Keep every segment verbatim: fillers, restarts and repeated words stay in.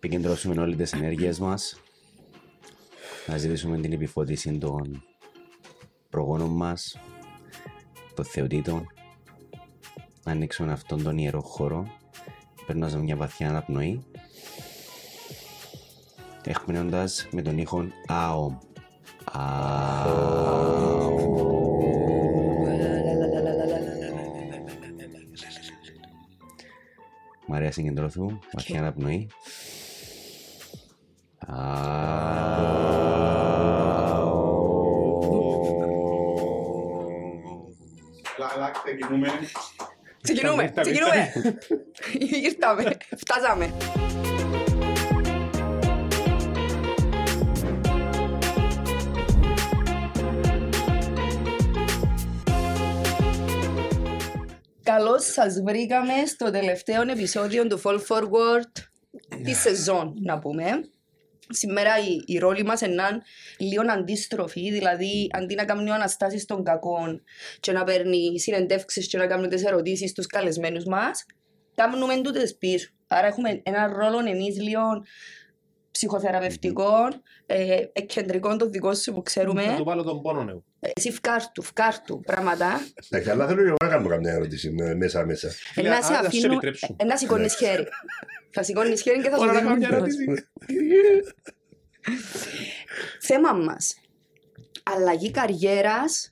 επικεντρώσουμε όλες τις ενέργειες μας, να ζητήσουμε την επιφώτιση των προγόνων μας, των θεοτήτων, να ανοίξουμε αυτόν τον ιερό χώρο, περνάζουμε μια βαθιά αναπνοή, εκπνέοντας με τον ήχο ΑΟΜ. Μαρία, συγκεντρωθού, βαθιά αναπνοή. Ξεκινούμε. Ξεκινούμε, ξεκινούμε. Γυρτάμε, φτάσαμε. Καλώς σας βρήκαμε στο τελευταίο επεισόδιο του Fall Forward τη σεζόν, να πούμε. Σήμερα οι ρόλοι μας είναι λίγο αντίστροφοι, δηλαδή αντί να κάνουμε αναστάσεις των κακών και να παίρνει συνεντεύξεις και να κάνουμε τις ερωτήσεις στους καλεσμένους μας, κάνουμε τούτες πίσω. Άρα έχουμε έναν ρόλο εμείς λίγο ψυχοθεραπευτικών, ε, εκκεντρικών των δικών σου που ξέρουμε. Θα του βάλω τον πόνο εγώ. Εσύ φκάρτου, φκάρτου, πράγματα. Εντάξει, αλλά θέλω να κάνω καμιά ερώτηση μέσα μέσα. Ένα σηκώνεις χέρι. Θα σηκώνεις χέρι και θα σου κάνω μια ερώτηση. Θέμα μας. Αλλαγή καριέρας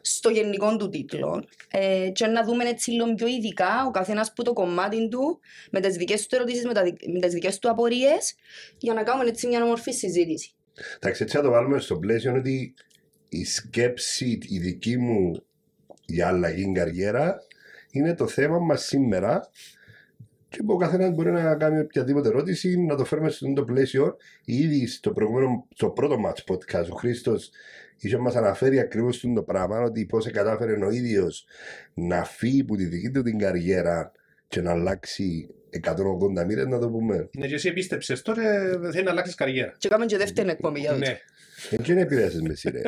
στο γενικό του τίτλο. Ε, και να δούμε έτσι λίγο πιο ειδικά ο καθένας που το κομμάτι του, με τις δικές του ερωτήσεις, με, τα, με τις δικές του απορίες, για να κάνουμε έτσι μια όμορφη συζήτηση. Εντάξει, έτσι θα το βάλουμε στο πλαίσιο ότι η σκέψη η δική μου για αλλαγή καριέρα είναι το θέμα μας σήμερα. Και ο καθένας μπορεί να κάνει οποιαδήποτε ερώτηση, να το φέρουμε σε αυτό το πλαίσιο. Ήδη στο, στο πρώτο μας podcast, ο Χρήστος ίσως μας αναφέρει ακριβώς το πράγμα, ότι πώς κατάφερε ο ίδιος να φύγει από τη δική του την καριέρα και να αλλάξει εκατόν ογδόντα μοίρες, να το πούμε. Ναι, και εσύ επίστεψες, τώρα θέλει να αλλάξεις καριέρα. Και κάνουμε και δεύτερη εκπομπή για αυτό. Έτσι δεν επηρέασες με εσύ, ρε.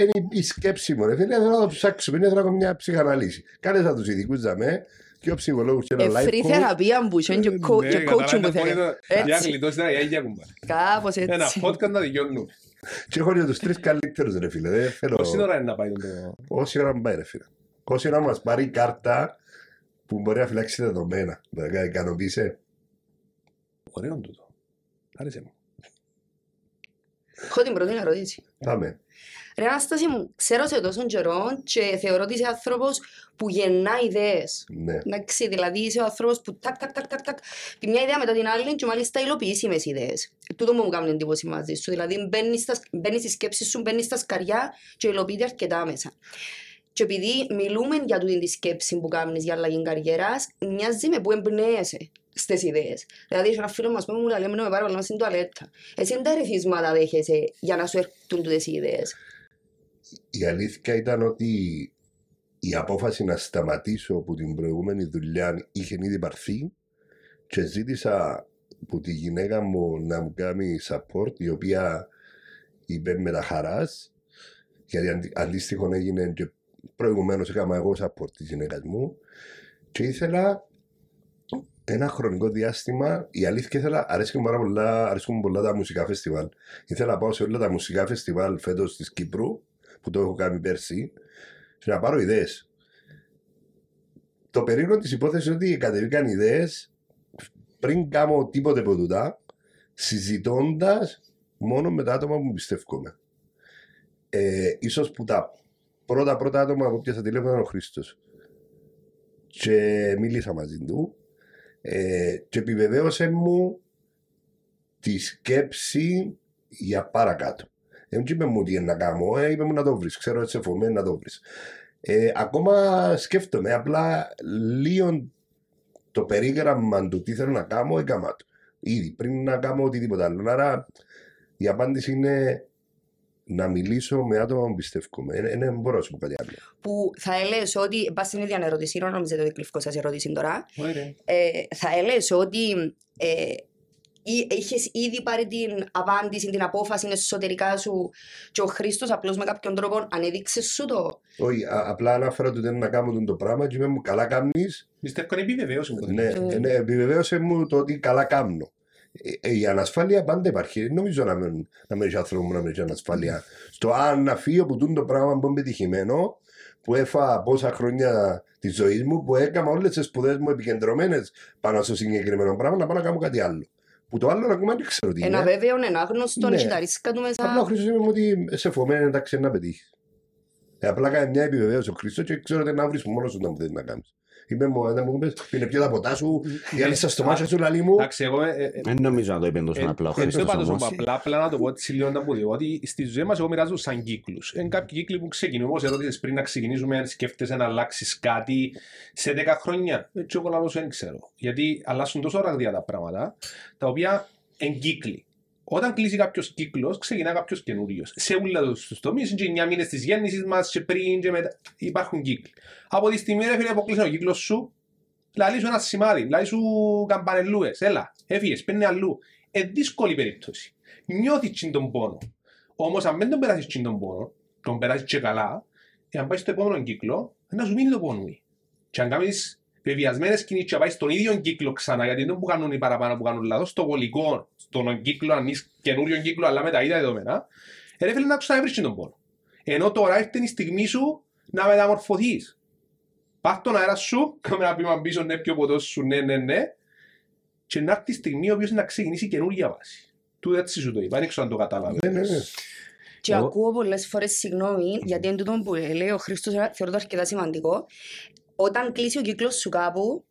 Είναι η σκέψη μου, ρε. Θέλω να το ψάξουμε, είναι να κάνω μια ψυχαναλύση. Κάνε σαν τους ειδικούς δαμέ. Και ο ψυχολόγος και ένα live coach. Εφρή θεραπεία που είσαι και coach μου θέλει. Για γλιτώσει τα γιαγιά κουμπά. Κάπως έτσι. Ένα podcast να δικαιώνουν. Και έχω για τους τρεις καλύτερους, ρε φίλε. Όση ώρα είναι να πάει. Όση ώρα πάει, ρε φίλε. Όση ώρα μας πάρει κάρτα που μπορεί να φυλάξει δεδομένα. Να ικανοποιήσει. Ωραίον τούτο. Άρεσε μου. Έχω την πρώτη ερώτηση. Πάμε. Ρε Αναστάση μου, ξέρω σε τόσον καιρό και θεωρώ ότι είσαι άνθρωπος που γεννά ιδέες. Ναι. Εντάξει, δηλαδή είσαι ο άνθρωπος που τακ, τακ, τακ, τακ, τακ, τη μια ιδέα μετά την άλλη και μάλιστα υλοποιήσιμες ιδέες. Τούτο μου κάνει εντύπωση μαζί σου. Δηλαδή μπαίνεις στη σκέψη σου, μπαίνεις στα σκαριά και υλοποιείται αρκετά μέσα. Και επειδή μιλούμε για τούτη τη σκέψη που κάνεις για αλλαγή καριέρας, μοιάζει με που εμπνέεσαι στις ιδέες. Δηλαδή, ένα φίλο μας μου λέει: «Μείνω με πάρα πολύ να στην τουαλέτα». Εσύ δεν τα ερεθίσματα δέχεσαι για να σου έρθουν τούτες ιδέες. Η αλήθεια ήταν ότι η απόφαση να σταματήσω από την προηγούμενη δουλειά είχε ήδη πάρθει και ζήτησα από τη γυναίκα μου να μου κάνει support, η οποία είπε με τα χαράς, γιατί αντίστοιχον έγινε και προηγουμένως έκανα εγώ support της γυναίκας μου και ήθελα ένα χρονικό διάστημα, η αλήθεια ήθελα, αρέσκουν πάρα πολλά, αρέσκουν πολλά τα μουσικά φεστιβάλ. Ήθελα να πάω σε όλα τα μουσικά φεστιβάλ φέτος της Κύπρου, που το έχω κάνει πέρσι, και να πάρω ιδέες. Το περίεργο της υπόθεσης είναι ότι κατεβήκαν ιδέες πριν κάνω τίποτε ποτούτα, συζητώντας μόνο με τα άτομα που πιστεύκομαι. Ε, ίσως που τα πρώτα πρώτα άτομα που πιάσα τηλέφωνο ήταν ο Χρήστος. Και μίλησα μαζί του. Ε, και επιβεβαίωσε μου τη σκέψη για παρακάτω. Δεν είπε μου τι είναι να κάνω, ε, είπε μου να το βρεις. Ξέρω έτσι εφομένει να το βρεις. Ε, ακόμα σκέφτομαι, απλά λίγο το περίγραμμα του τι θέλω να κάνω, έκανα το. Ήδη πριν να κάνω οτιδήποτε άλλο. Άρα η απάντηση είναι να μιλήσω με άτομα που πιστεύουμε. Δεν μπορώ να σου πω κάτι άλλο. Που θα έλεγες ότι. Πα στην ίδια ερώτηση, νομίζω ότι κλειφκό σα ερώτηση τώρα. Ε, θα έλεγες ότι ε, είχες ήδη πάρει την απάντηση, την απόφαση εσωτερικά σου και ο Χρήστος απλώς με κάποιον τρόπο ανέδειξε σου το. Όχι, α, απλά ανάφερα ότι δεν να κάνω το πράγμα και είμαι μου καλά κάνεις. Πιστεύω είναι επιβεβαίωση μου. Ναι, ε. ναι, επιβεβαίωσε μου το ότι καλά κάνω. Η ανασφάλεια πάντα υπάρχει. Δεν νομίζω να μην έχει άνθρωπο να μην έχει ανασφάλεια. Στο αν αφήνω που τούν το πράγμα που είμαι πετυχημένο, που έφα πόσα χρόνια τη ζωή μου, που έκανα όλες τις σπουδές μου επικεντρωμένες πάνω στο συγκεκριμένο πράγμα, να πάω να κάνω κάτι άλλο. Που το άλλο ακόμα δεν ξέρω τι είναι. Ένα βέβαιο, ένα άγνωστο, ναι. Τα ρίσκα του μέσα. Απλά ο Χρήστος είπε ότι σε φοβάμαι εντάξει να πετύχει. Ε, απλά κάνει μια επιβεβαίωση ο Χρήστος και ξέρω ότι να βρει μόνο σου να μου θέλει να κάνει. Είπε μου, δεν μου πες, πίνε πιο τα ποτά σου, η άλλη στα στομάχια σου, λαλί μου. Εντάξει, εγώ... Δεν νομίζω να το επέντωσαν απλά ο Χρήστος όμως. Απλά να το πω έτσι λίγο να πω λίγο, ότι στη ζωή μας εγώ μοιράζω σαν κύκλους. Είναι κάποιοι κύκλοι που ξεκινούν, όπως ερώτησες πριν να ξεκινήσουμε, σκέφτεσαι να αλλάξεις κάτι σε δέκα χρόνια. Έτσι εγώ λαλώς δεν ξέρω, γιατί αλλάσουν τόσο ραγδαία τα πράγματα, τα οποία εν κύκλοι. Όταν κλείσει κάποιος κύκλος, ξεκινά κάποιος καινούριος. Σε όλους τους τομείς, και εννιά μήνες της γέννησης μας, και πριν και μετά, υπάρχουν κύκλοι. Από τη στιγμή ρε φίλε που κλείσαν ο κύκλος σου, λαλεί σου ένα σημάδι, λαλεί σου καμπανελούες, έλα, έφυγες, παίρνει αλλού. Ε, δύσκολη περίπτωση. Νιώθεις τον πόνο. Όμως αν δεν τον περάσεις τον πόνο, τον περάσεις και καλά, εάν πάει στο επόμενο κύκλο, να σου μείνει το πόνο. Και αν κάνεις πεβιασμένες κινήσεις και πάει στον ίδιο κύκλο ξανά, γιατί δεν που κάνουν οι παραπάνω που κάνουν λάθος, στο βολικό, στον κύκλο, αν είσαι καινούριο κύκλο, αλλά με τα ίδια δεδομένα, ρε φίλε να ξαναβρίσκεις τον πόνο. Ενώ τώρα ήρθε η στιγμή σου να μεταμορφωθείς. Πάρ' τον αέρα σου, κάμε ένα πήμα πίσω, ναι, πιο ποτό σου, ναι, ναι, ναι, και να έρθει τη στιγμή ο οποίος να ξεκινήσει καινούργια βάση. Του έτσι σου το είπα, δεν ξέρω αν το κατάλαβες. Ναι, ναι, ναι. Και εγώ ακούω πολλές φορές, συγγνώμη, γιατί εν τούτον που λέει ο Χρήστος, θεωρώ το αρκετά σημαντικό. Όταν κλείσει ο κύκλος σου κάπου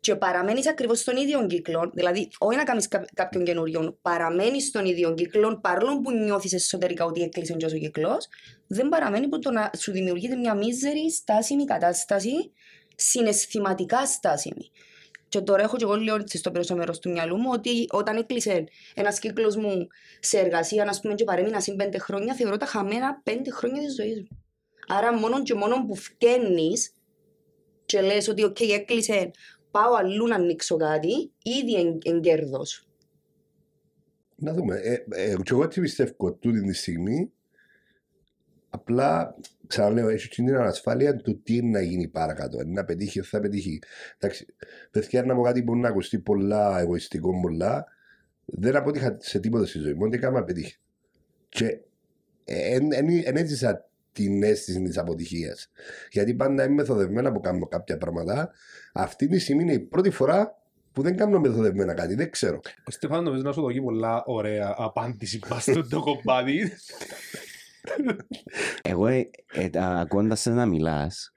και παραμένεις ακριβώς στον ίδιο κύκλο, δηλαδή όχι να κάνεις κάποιον καινούριον, παραμένεις στον ίδιο κύκλο, παρόλο που νιώθεις εσωτερικά ότι έκλεισε ο κύκλος, δεν παραμένει που το να σου δημιουργείται μια μίζερη στάσιμη κατάσταση, συναισθηματικά στάσιμη. Και τώρα έχω και εγώ λέω στο περισσότερο μέρος του μυαλού μου ότι όταν έκλεισε ένας κύκλος μου σε εργασία, να πούμε, και παρέμεινα συν πέντε χρόνια, θεωρώ τα χαμένα πέντε χρόνια της ζωής μου. Άρα μόνο και μόνο που φκαίνεις. Και λες ότι «ΟΚ, okay, έκλεισε, πάω αλλού να ανοίξω κάτι», ήδη εν κέρδος. Να δούμε. Ε, ε, και εγώ τι πιστεύω τούτη τη στιγμή, απλά ξαναλέω, έχει την ανασφάλεια του τι είναι να γίνει παρακάτω. Είναι να πετύχει, θα πετύχει. Εντάξει, παιδιά, να πω κάτι που μπορεί να ακουστεί πολλά, εγωιστικό πολλά, δεν αποτύχα σε τίποτα στη ζωή μου, ούτε καν πετύχει. Και δεν έζησα την αίσθηση της αποτυχίας. Γιατί πάντα είμαι μεθοδευμένα που κάνω κάποια πράγματα. Αυτή τη στιγμή είναι η πρώτη φορά που δεν κάνω μεθοδευμένα κάτι. Δεν ξέρω. Ο Στέφανος νομίζω να σου δοκεί πολλά ωραία απάντηση πάνω στο κομμάτι. Εγώ ε, ε, ακούγοντας να μιλάς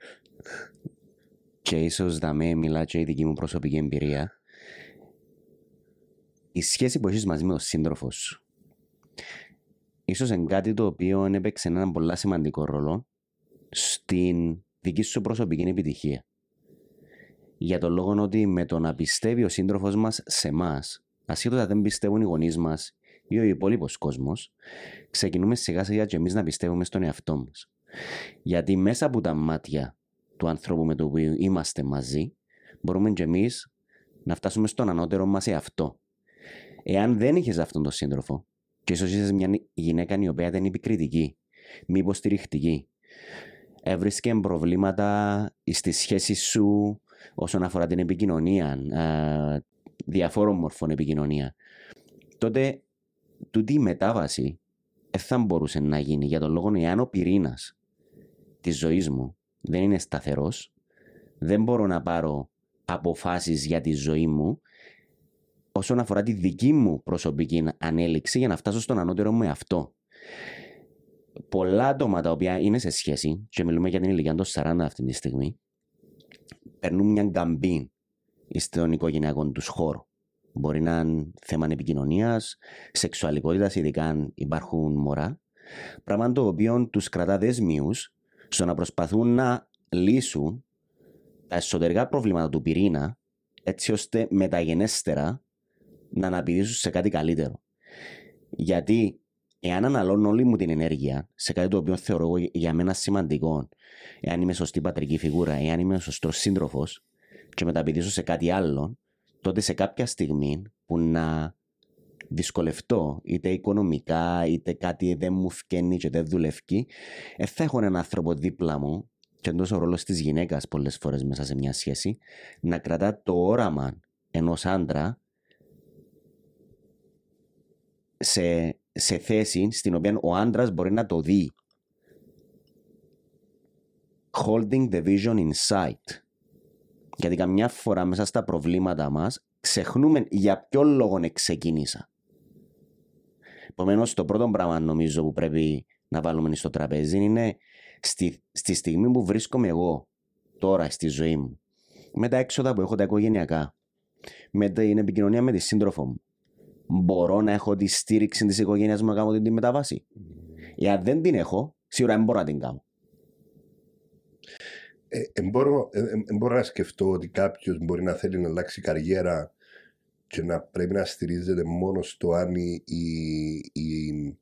και ίσως να με μιλά και η δική μου προσωπική εμπειρία, η σχέση που έχεις μαζί με τον σύντροφο σου ίσως είναι κάτι το οποίο έπαιξε έναν πολύ σημαντικό ρόλο στην δική σου προσωπική επιτυχία. Για τον λόγο ότι με το να πιστεύει ο σύντροφος μας σε εμάς, ασχέτως αν δεν πιστεύουν οι γονείς μας ή ο υπόλοιπος κόσμος, ξεκινούμε σιγά σιγά και εμείς να πιστεύουμε στον εαυτό μας. Γιατί μέσα από τα μάτια του ανθρώπου με τον οποίο είμαστε μαζί, μπορούμε και εμείς να φτάσουμε στον ανώτερο μας εαυτό. Εάν δεν είχες αυτόν τον σύντροφο, και ίσως είσαι μια γυναίκα η οποία δεν είναι επικριτική, μη υποστηριχτική, έβρισκε προβλήματα στη σχέση σου όσον αφορά την επικοινωνία, α, διαφόρων μορφών επικοινωνία, τότε τούτη η μετάβαση δεν θα μπορούσε να γίνει για τον λόγο εάν ο πυρήνας της ζωής μου δεν είναι σταθερός, δεν μπορώ να πάρω αποφάσεις για τη ζωή μου όσον αφορά τη δική μου προσωπική ανέλυξη για να φτάσω στον ανώτερο μου εαυτό. Πολλά άτομα τα οποία είναι σε σχέση, και μιλούμε για την ηλικία των σαράντα αυτή τη στιγμή, περνούν μια γκαμπή στον οικογενειακό τους χώρο. Μπορεί να είναι θέμα επικοινωνίας, σεξουαλικότητας, ειδικά αν υπάρχουν μωρά, πράγμα το οποίο τους κρατά δεσμίους στο να προσπαθούν να λύσουν τα εσωτερικά προβλήματα του πυρήνα, έτσι ώστε μεταγενέστερα να αναπηδήσουν σε κάτι καλύτερο. Γιατί εάν αναλώνω όλη μου την ενέργεια σε κάτι το οποίο θεωρώ για μένα σημαντικό, εάν είμαι σωστή πατρική φιγούρα, εάν είμαι σωστός σύντροφος και μεταπηδήσω σε κάτι άλλο, τότε σε κάποια στιγμή που να δυσκολευτώ, είτε οικονομικά, είτε κάτι δεν μου φκένει και δεν δουλεύει, ε, θα έχω έναν άνθρωπο δίπλα μου, και εντός ο ρόλος της γυναίκας πολλές φορές μέσα σε μια σχέση, να κρατά το όραμα ενός άντρα σε, σε θέση στην οποία ο άντρας μπορεί να το δει. Holding the vision in sight. Γιατί καμιά φορά μέσα στα προβλήματα μας ξεχνούμε για ποιο λόγο ξεκίνησα. Επομένως, το πρώτο πράγμα νομίζω που πρέπει να βάλουμε στο τραπέζι είναι στη, στη στιγμή που βρίσκομαι εγώ τώρα στη ζωή μου, με τα έξοδα που έχω τα οικογενειακά, με την επικοινωνία με τη σύντροφο μου, μπορώ να έχω τη στήριξη της οικογένειας μου να κάνω την μεταβάση? Εάν δεν την έχω, σίγουρα δεν μπορώ να την κάνω. Ε, ε, μπορώ, ε, ε, μπορώ να σκεφτώ ότι κάποιος μπορεί να θέλει να αλλάξει καριέρα και να πρέπει να στηρίζεται μόνο στο αν η, η, η, η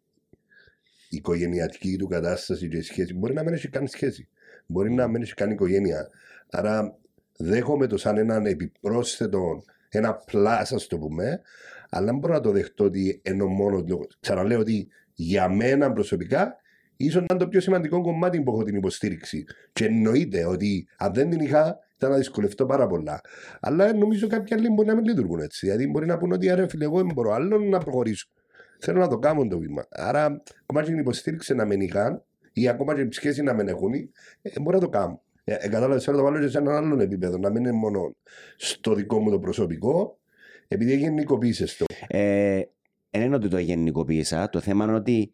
οικογενειακή του κατάσταση και η σχέση μπορεί να μην έχει καν σχέση, μπορεί να μην έχει καν οικογένεια. Άρα δέχομαι το σαν έναν επιπρόσθετο, ένα πλάσα, ας το πούμε, αλλά μπορώ να το δεχτώ ότι ενώ μόνο λόγο. Ξαναλέω ότι για μένα προσωπικά ίσως ήταν το πιο σημαντικό κομμάτι που έχω την υποστήριξη. Και εννοείται ότι αν δεν την είχα, ήταν να δυσκολευτώ πάρα πολλά. Αλλά νομίζω κάποιοι άλλοι μπορεί να μην λειτουργούν έτσι. Δηλαδή μπορεί να πούνε ότι ρε φίλε, εγώ δεν μπορώ άλλο να προχωρήσω. Θέλω να το κάνω το βήμα. Άρα, ακόμα και την υποστήριξη να μην είχαν, ή ακόμα και την σχέση να μην έχουν, ε, μπορώ να το κάνω. Ε, ε, Κατάλαβε, θέλω να το βάλω και σε έναν άλλον επίπεδο. Να μην είναι μόνο στο δικό μου το προσωπικό, επειδή γενικοποίησε το. Ε, εν είναι ότι το γενικοποίησα. Το θέμα είναι ότι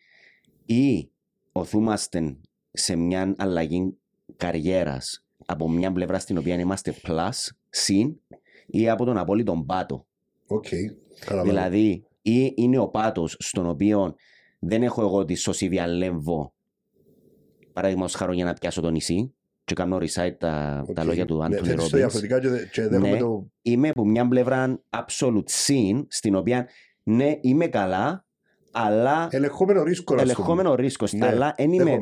ή οθούμαστε σε μια αλλαγή καριέρας από μια πλευρά στην οποία είμαστε plus, συν, ή από τον απόλυτο πάτο. Okay, δηλαδή, ή είναι ο πάτος στον οποίο δεν έχω εγώ τη σωστή διαλέμβο, παραδείγματος χάρη για να πιάσω το νησί, και κάνω recite τα, okay. τα λόγια του Άντωνι Ρόμπινς. Ναι, το... Είμαι από μια πλευρά absolute συν, στην οποία ναι, είμαι καλά, αλλά ελεγχόμενο ρίσκο. Ελεγχόμενο ρίσκο. Ναι, αλλά δεν είμαι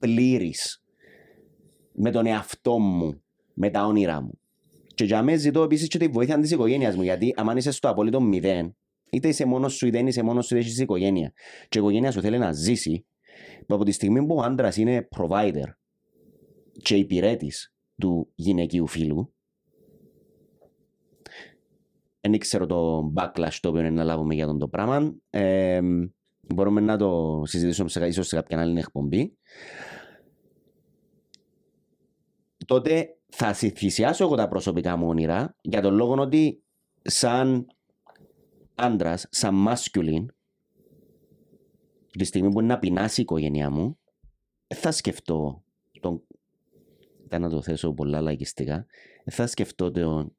πλήρης με τον εαυτό μου, με τα όνειρά μου. Και για μένα ζητώ επίσης και τη βοήθεια της οικογένειας μου. Γιατί αν είσαι στο απόλυτο μηδέν, είτε είσαι μόνος σου, είτε είσαι μόνος σου, είτε είσαι οικογένεια, και η οικογένεια σου θέλει να ζήσει, από τη στιγμή που ο άντρας είναι provider και υπηρέτης του γυναικείου φύλου, δεν ξέρω το backlash το οποίο είναι να λάβουμε για τον το πράγμα. Ε, μπορούμε να το συζητήσουμε σε, ίσως σε κάποια άλλη εκπομπή. Τότε θα θυσιάσω εγώ τα προσωπικά μου όνειρα για τον λόγο ότι σαν άντρας, σαν masculine, τη στιγμή που είναι να πεινάσει η οικογένειά μου, θα σκεφτώ τον... ήταν να το θέσω πολλά λαϊκιστικά, θα σκεφτώ τον...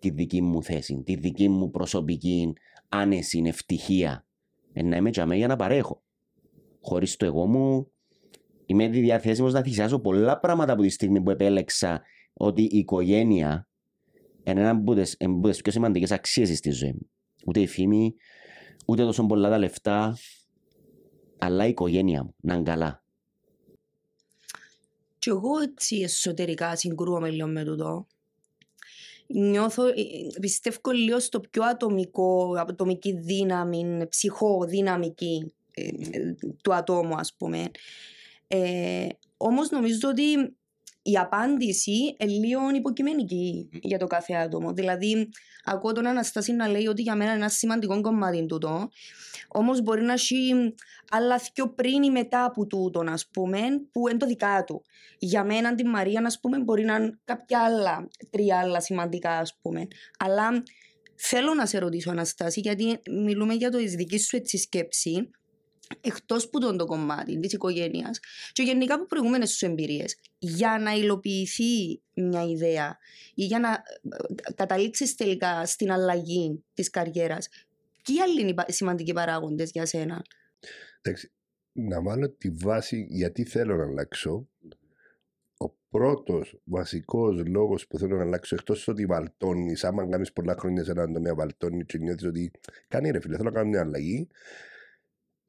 τη δική μου θέση, τη δική μου προσωπική άνεση, ευτυχία. Ε, να είμαι τζαμέ για να παρέχω. Χωρίς το εγώ μου, είμαι διαθέσιμος να θυσιάσω πολλά πράγματα από τη στιγμή που επέλεξα ότι η οικογένεια είναι ένα από τις πιο σημαντικές αξίες στη ζωή μου. Ούτε η φήμη, ούτε τόσο πολλά τα λεφτά, αλλά η οικογένεια μου να είναι καλά. Και εγώ έτσι εσωτερικά συγκρούομαι λίγο με τούτο. Νιώθω, πιστεύω λίγο στο πιο ατομικό, ατομική δύναμη, ψυχοδυναμική ε, του ατόμου, ας πούμε. Ε, όμως νομίζω ότι η απάντηση είναι λίγο υποκειμενική για το κάθε άτομο. Δηλαδή, ακούω τον Αναστάση να λέει ότι για μένα είναι ένα σημαντικό κομμάτι τούτο, όμως μπορεί να έχει άλλα πιο πριν ή μετά από τούτον, ας πούμε, που είναι το δικά του. Για μένα την Μαρία, ας πούμε, μπορεί να είναι κάποια άλλα, τρία άλλα σημαντικά, ας πούμε. Αλλά θέλω να σε ρωτήσω, Αναστάση, γιατί μιλούμε για το εις δική σου έτσι σκέψη, εκτός που τον το κομμάτι της οικογένειας και γενικά από προηγούμενες τους εμπειρίες, για να υλοποιηθεί μια ιδέα ή για να καταλήξεις τελικά στην αλλαγή της καριέρας, ποιοι άλλοι είναι οι σημαντικοί παράγοντες για σένα? Εντάξει, να βάλω τη βάση γιατί θέλω να αλλάξω. Ο πρώτος βασικός λόγος που θέλω να αλλάξω, εκτός ότι βαλτώνεις, άμα κάνεις πολλά χρόνια σε έναν τομέα βαλτώνεις και νιώθεις ότι κάνει ρε φίλε, θέλω να κάνω μια αλλαγή,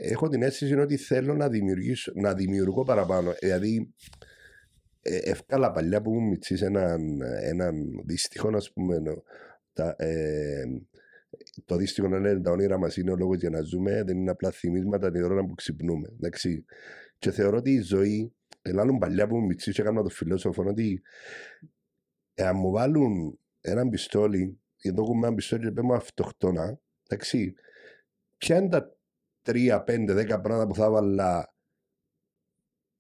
έχω την αίσθηση ότι θέλω να δημιουργήσω, να δημιουργώ παραπάνω. Δηλαδή, εύκολα παλιά που μου μιτσείς έναν, έναν δυστυχό, ας πούμε, τα, ε, το δύστιχο να λένε τα όνειρα μας είναι ο λόγος για να ζούμε, δεν είναι απλά θυμίσματα την ώρα που ξυπνούμε. Εντάξει. Και θεωρώ ότι η ζωή, ελάλλον παλιά που μου μητσί και έκανα το φιλόσοφο, ότι αν μου βάλουν έναν πιστόλι, εδώ έχουμε έναν πιστόλι και πέμπω αυτοκτόνα, εντάξει, ποια είναι τα τρία, πέντε, δέκα πράγματα που θα έβαλα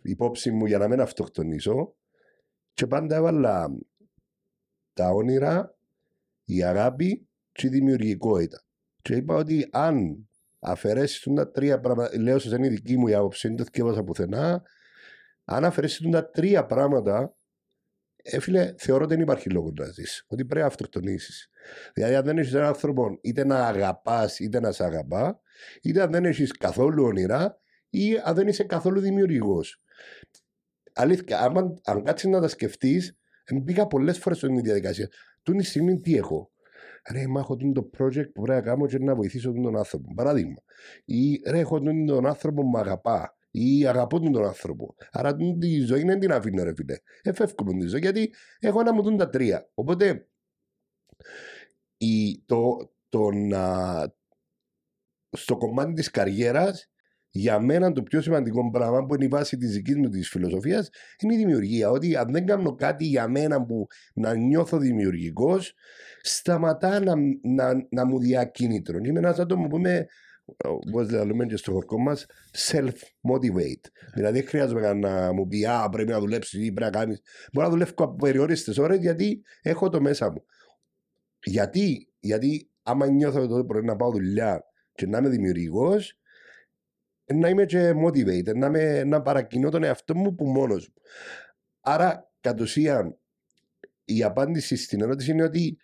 υπόψη μου για να μην αυτοκτονήσω, και πάντα έβαλα τα όνειρα, η αγάπη και η δημιουργικότητα. Και είπα ότι αν αφαιρέσουν τα τρία πράγματα, λέω σας είναι η δική μου η άποψη, δεν το θυκεύασα πουθενά, αν αφαιρέσουν τα τρία πράγματα, ε, φίλε, θεωρώ ότι δεν υπάρχει λόγο να ζεις, ότι πρέπει να αυτοκτονήσεις. Δηλαδή, αν δεν έχεις έναν άνθρωπο, είτε να αγαπάς είτε να σε αγαπά, είτε αν δεν έχεις καθόλου όνειρα, ή αν δεν είσαι καθόλου δημιουργικός. Αλήθεια, άμα, αν κάτσεις να τα σκεφτείς, μπήκα πολλές φορές στην διαδικασία. Τούν τη στιγμή τι έχω. Ρε, μα έχω το project που πρέπει να κάνω και να βοηθήσω τον άνθρωπο. Παράδειγμα. Ή ρε, έχω τον άνθρωπο που με αγαπά. Ή αγαπώ τον άνθρωπο. Άρα τη ζωή δεν την αφήνω, ρε φίλε. Εφεύγουμε τη ζωή, γιατί έχω να μου δουν τα τρία. Οπότε, η, το, το να, στο κομμάτι της καριέρας, για μένα το πιο σημαντικό πράγμα που είναι η βάση της δικής μου της φιλοσοφίας είναι η δημιουργία. Ότι αν δεν κάνω κάτι για μένα που να νιώθω δημιουργικός, σταματά να, να, να μου διακίνητρο. Είμαι ένας άτομο που είμαι, όπως λέμε και στο χορκό μας, self-motivate. Δηλαδή δεν χρειάζομαι να μου πει «Α, πρέπει να δουλέψεις ή πρέπει να κάνεις». Μπορώ να δουλεύω από περιόριστες ώρες γιατί έχω το μέσα μου. Γιατί, γιατί άμα νιώθω ότι πρέπει να πάω δουλειά και να είμαι δημιουργικός, να είμαι και motivated, να, με, να παρακινώ τον εαυτό μου που μόνος μου. Άρα, κατ' ουσίαν, η απάντηση στην ερώτηση είναι ότι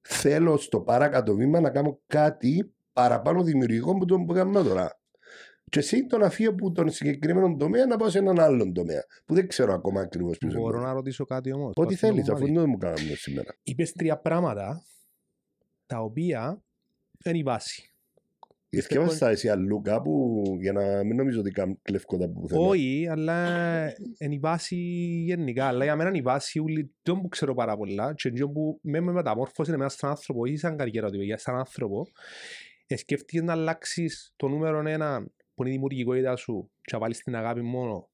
θέλω στο παρακάτω βήμα να κάνω κάτι παραπάνω δημιουργικό από τον που κάνω τώρα. Και εσύ τον αφήνω από τον συγκεκριμένο τομέα να πάω σε έναν άλλον τομέα, που δεν ξέρω ακόμα ακριβώς ποιος. Μπορώ είναι. Να ρωτήσω κάτι όμως. Ό,τι θέλεις, αφού δεν μου κάναμε σήμερα. Είπες τρία πράγματα, τα οποία είναι η βάση. Εθιέβασα εσύ αλλού κάπου για να μην νομίζω ότι κάνω κλευκότα που θέλω. Όχι, αλλά είναι η βάση γενικά. Αλλά για μένα είναι η βάση ούλητων που ξέρω πάρα πολλά και που με μεταμόρφωσε εμένα σαν άνθρωπο ή σαν καριέρα του παιδιά, σαν άνθρωπο. Σκέφτηκες να αλλάξεις το νούμερο ένα που είναι η δημιουργικότητα σου και να βάλεις την αγάπη μόνο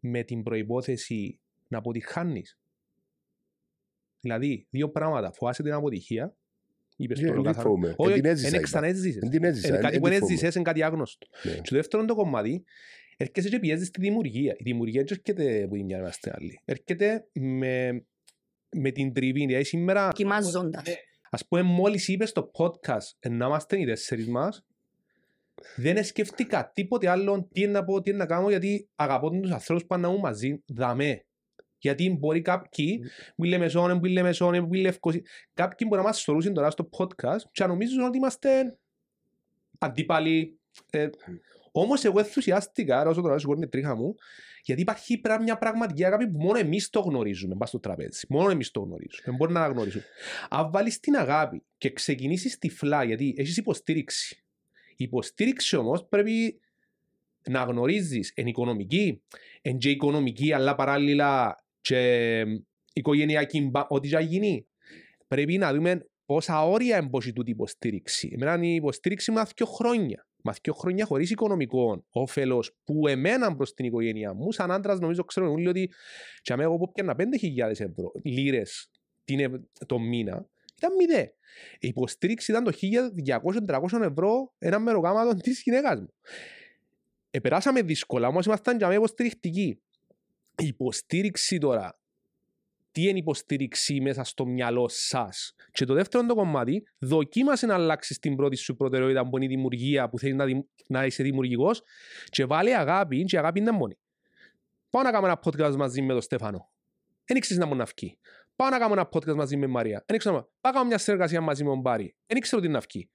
με την προϋπόθεση να αποτυχάνεις. Δηλαδή, δύο πράγματα. Φοβάσαι την αποτυχία. Είναι ξανέζησες. Είναι κάτι που έζησες, είναι κάτι άγνωστο. Στο δεύτερο το κομμάτι, έρχεσαι και πιέζεις τη δημιουργία. Η δημιουργία δεν έρχεται που είναι μια είμαστε άλλη. Έρχεται με την τριβή. Δηλαδή σήμερα, κοιμάζοντας. Ας πούμε μόλις είπες στο podcast να είμαστε οι τέσσερις μας, δεν σκέφτηκα τίποτε άλλο τι να πω, τι να κάνω, γιατί αγαπώ τους ανθρώπους που αναούν μαζί, δαμέ. Γιατί μπορεί κάποιοι που λέμε σώνε, που λέμε σώνε, που λέμε ευκοσί. Κάποιοι μπορεί να μας στολούσουν τώρα στο podcast και νομίζουν ότι είμαστε αντίπαλοι. Ε, όμως εγώ ενθουσιάστηκα, όσο τώρα σου κόρνε τρίχα μου, γιατί υπάρχει μια πραγματική αγάπη που μόνο εμείς το γνωρίζουμε. Πας στο τραπέζι, μόνο εμείς το γνωρίζουμε. Δεν μπορεί να τα γνωρίζουμε. Αν βάλεις την αγάπη και ξεκινήσεις τυφλά, γιατί έχεις υποστήριξη. Η υποστήριξη όμως πρέπει να γνωρίζεις εν οικονομική, εν και οικονομική, αλλά παράλληλα και οικογενειακή, ό,τι θα γίνει. Πρέπει να δούμε πόσα όρια εμπόζει τούτη υποστήριξη. Εμένα η υποστήριξη μου δύο χρόνια. Μα δύο χρόνια χωρίς οικονομικό όφελος που εμένα προς την οικογένειά μου, σαν άντρας νομίζω ξέρουν όλοι ότι και αμέ εγώ που πιάνα πέντε χιλιάδες ευρώ, λίρες το μήνα, ήταν μηδέ. Η υποστήριξη ήταν το χίλια διακόσια με τριακόσια ευρώ ένα μεροκάματο της γυναίκας μου. Επεράσαμε δύσκολα, όμως ήμασταν και αμέ υποστηρικτικοί. Η υποστήριξη τώρα, τι είναι υποστήριξη μέσα στο μυαλό σας. Και το δεύτερο το κομμάτι, δοκίμασε να αλλάξεις την πρώτη σου προτεραιότητα που είναι η δημιουργία, που θέλεις να, δημ... να είσαι δημιουργικός, και βάλε αγάπη, και αγάπη είναι μόνη. Πάω να κάνω ένα podcast μαζί με τον Στέφανο. Δεν ήξερες να μου να βγει. Πάω να κάνω ένα podcast μαζί με Μαρία. Δεν ήξερα να... Πάω να κάνω μια συνεργασία μαζί με τον Μπάρη. Δεν ήξερα ότι είναι να βγει.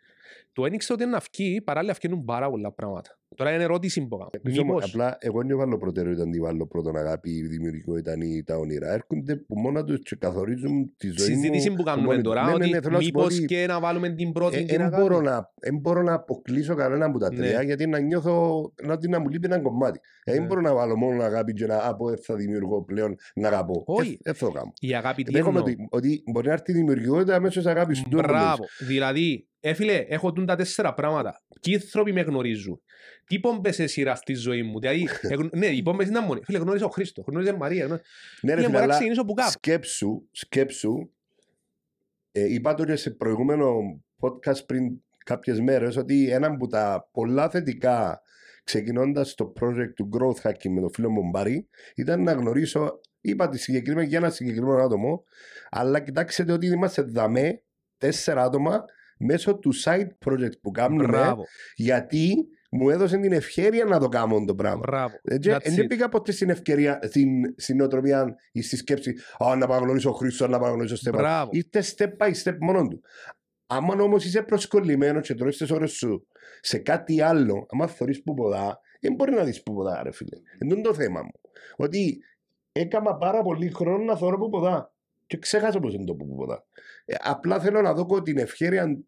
Το δεν ήξερα ότι είναι να βγει, παράλληλα βγαίνουν πάρα πολλά πράγματα. Τώρα είναι ερώτηση που κάνω. Απλά εγώ δεν βάλω προτεραιότητα, δεν βάλω πρώτον αγάπη, η δημιουργικότητα ή τα όνειρα. Έρχονται που μόνα τους και καθορίζουν τη ζωή. Συζήτηση που κάνουμε τώρα, ότι μήπως και να βάλουμε την πρώτη την αγάπη. Δεν μπορώ να αποκλείσω κανένα από τα τρία, γιατί να νιώθω ότι να μου λείπει ένα κομμάτι. Δεν μπορώ να βάλω μόνο αγάπη και να πω θα δημιουργώ πλέον να αγαπώ. Όχι. Δεν το κάνω. Η αγάπη τι εννοώ. Ότι μπορεί να έρθει η δημιουργικότητα μέσω της αγάπης του. Μπράβο. Δηλαδή Έφυλε, έχω τούν τα τέσσερα πράγματα. Κι οι άνθρωποι με γνωρίζουν. Τι πομπες σε σειρά στη ζωή μου. Δηλαδή, ναι, οι πομπες ήταν μόνοι. Φίλε, γνώριζε ο Χρήστο, γνώριζε η Μαρία. Γνώριζε... Ναι, ρε, φίλε, αλλά σκέψου, σκέψου. Ε, είπα το και σε προηγούμενο podcast πριν κάποιες μέρες ότι ένα από τα πολλά θετικά ξεκινώντας το project του Growth Hacking με τον φίλο Μπομπάρη ήταν να γνωρίσω, είπα τη συγκεκριμένη για ένα συγκεκριμένο άτομο, αλλά κοιτάξτε ότι είμαστε δαμέ τέσσερα άτομα μέσω του side project που κάνουμε. Μπράβο. Γιατί μου έδωσε την ευκαιρία να το κάνω το πράγμα. Δεν πήγα ποτέ στην ευκαιρία, στην, στην νοοτροπία ή στη σκέψη oh, να παραγνωρίσω ο Χρήστο, να παραγνωρίσω ο Στέφανο. Ήρθε step by step μόνο του. Άμα όμως είσαι προσκολλημένο και τρώεις τις ώρες σου σε κάτι άλλο, άμα θεωρείς που ποδά, δεν μπορεί να δεις που ποδά, ρε φίλε. Εν τω το θέμα μου. Ότι έκανα πάρα πολύ χρόνο να θεωρώ που ποδά. Και ξέχασα πως είναι το που ποδά. Ε, απλά θέλω να δω την ευκαιρία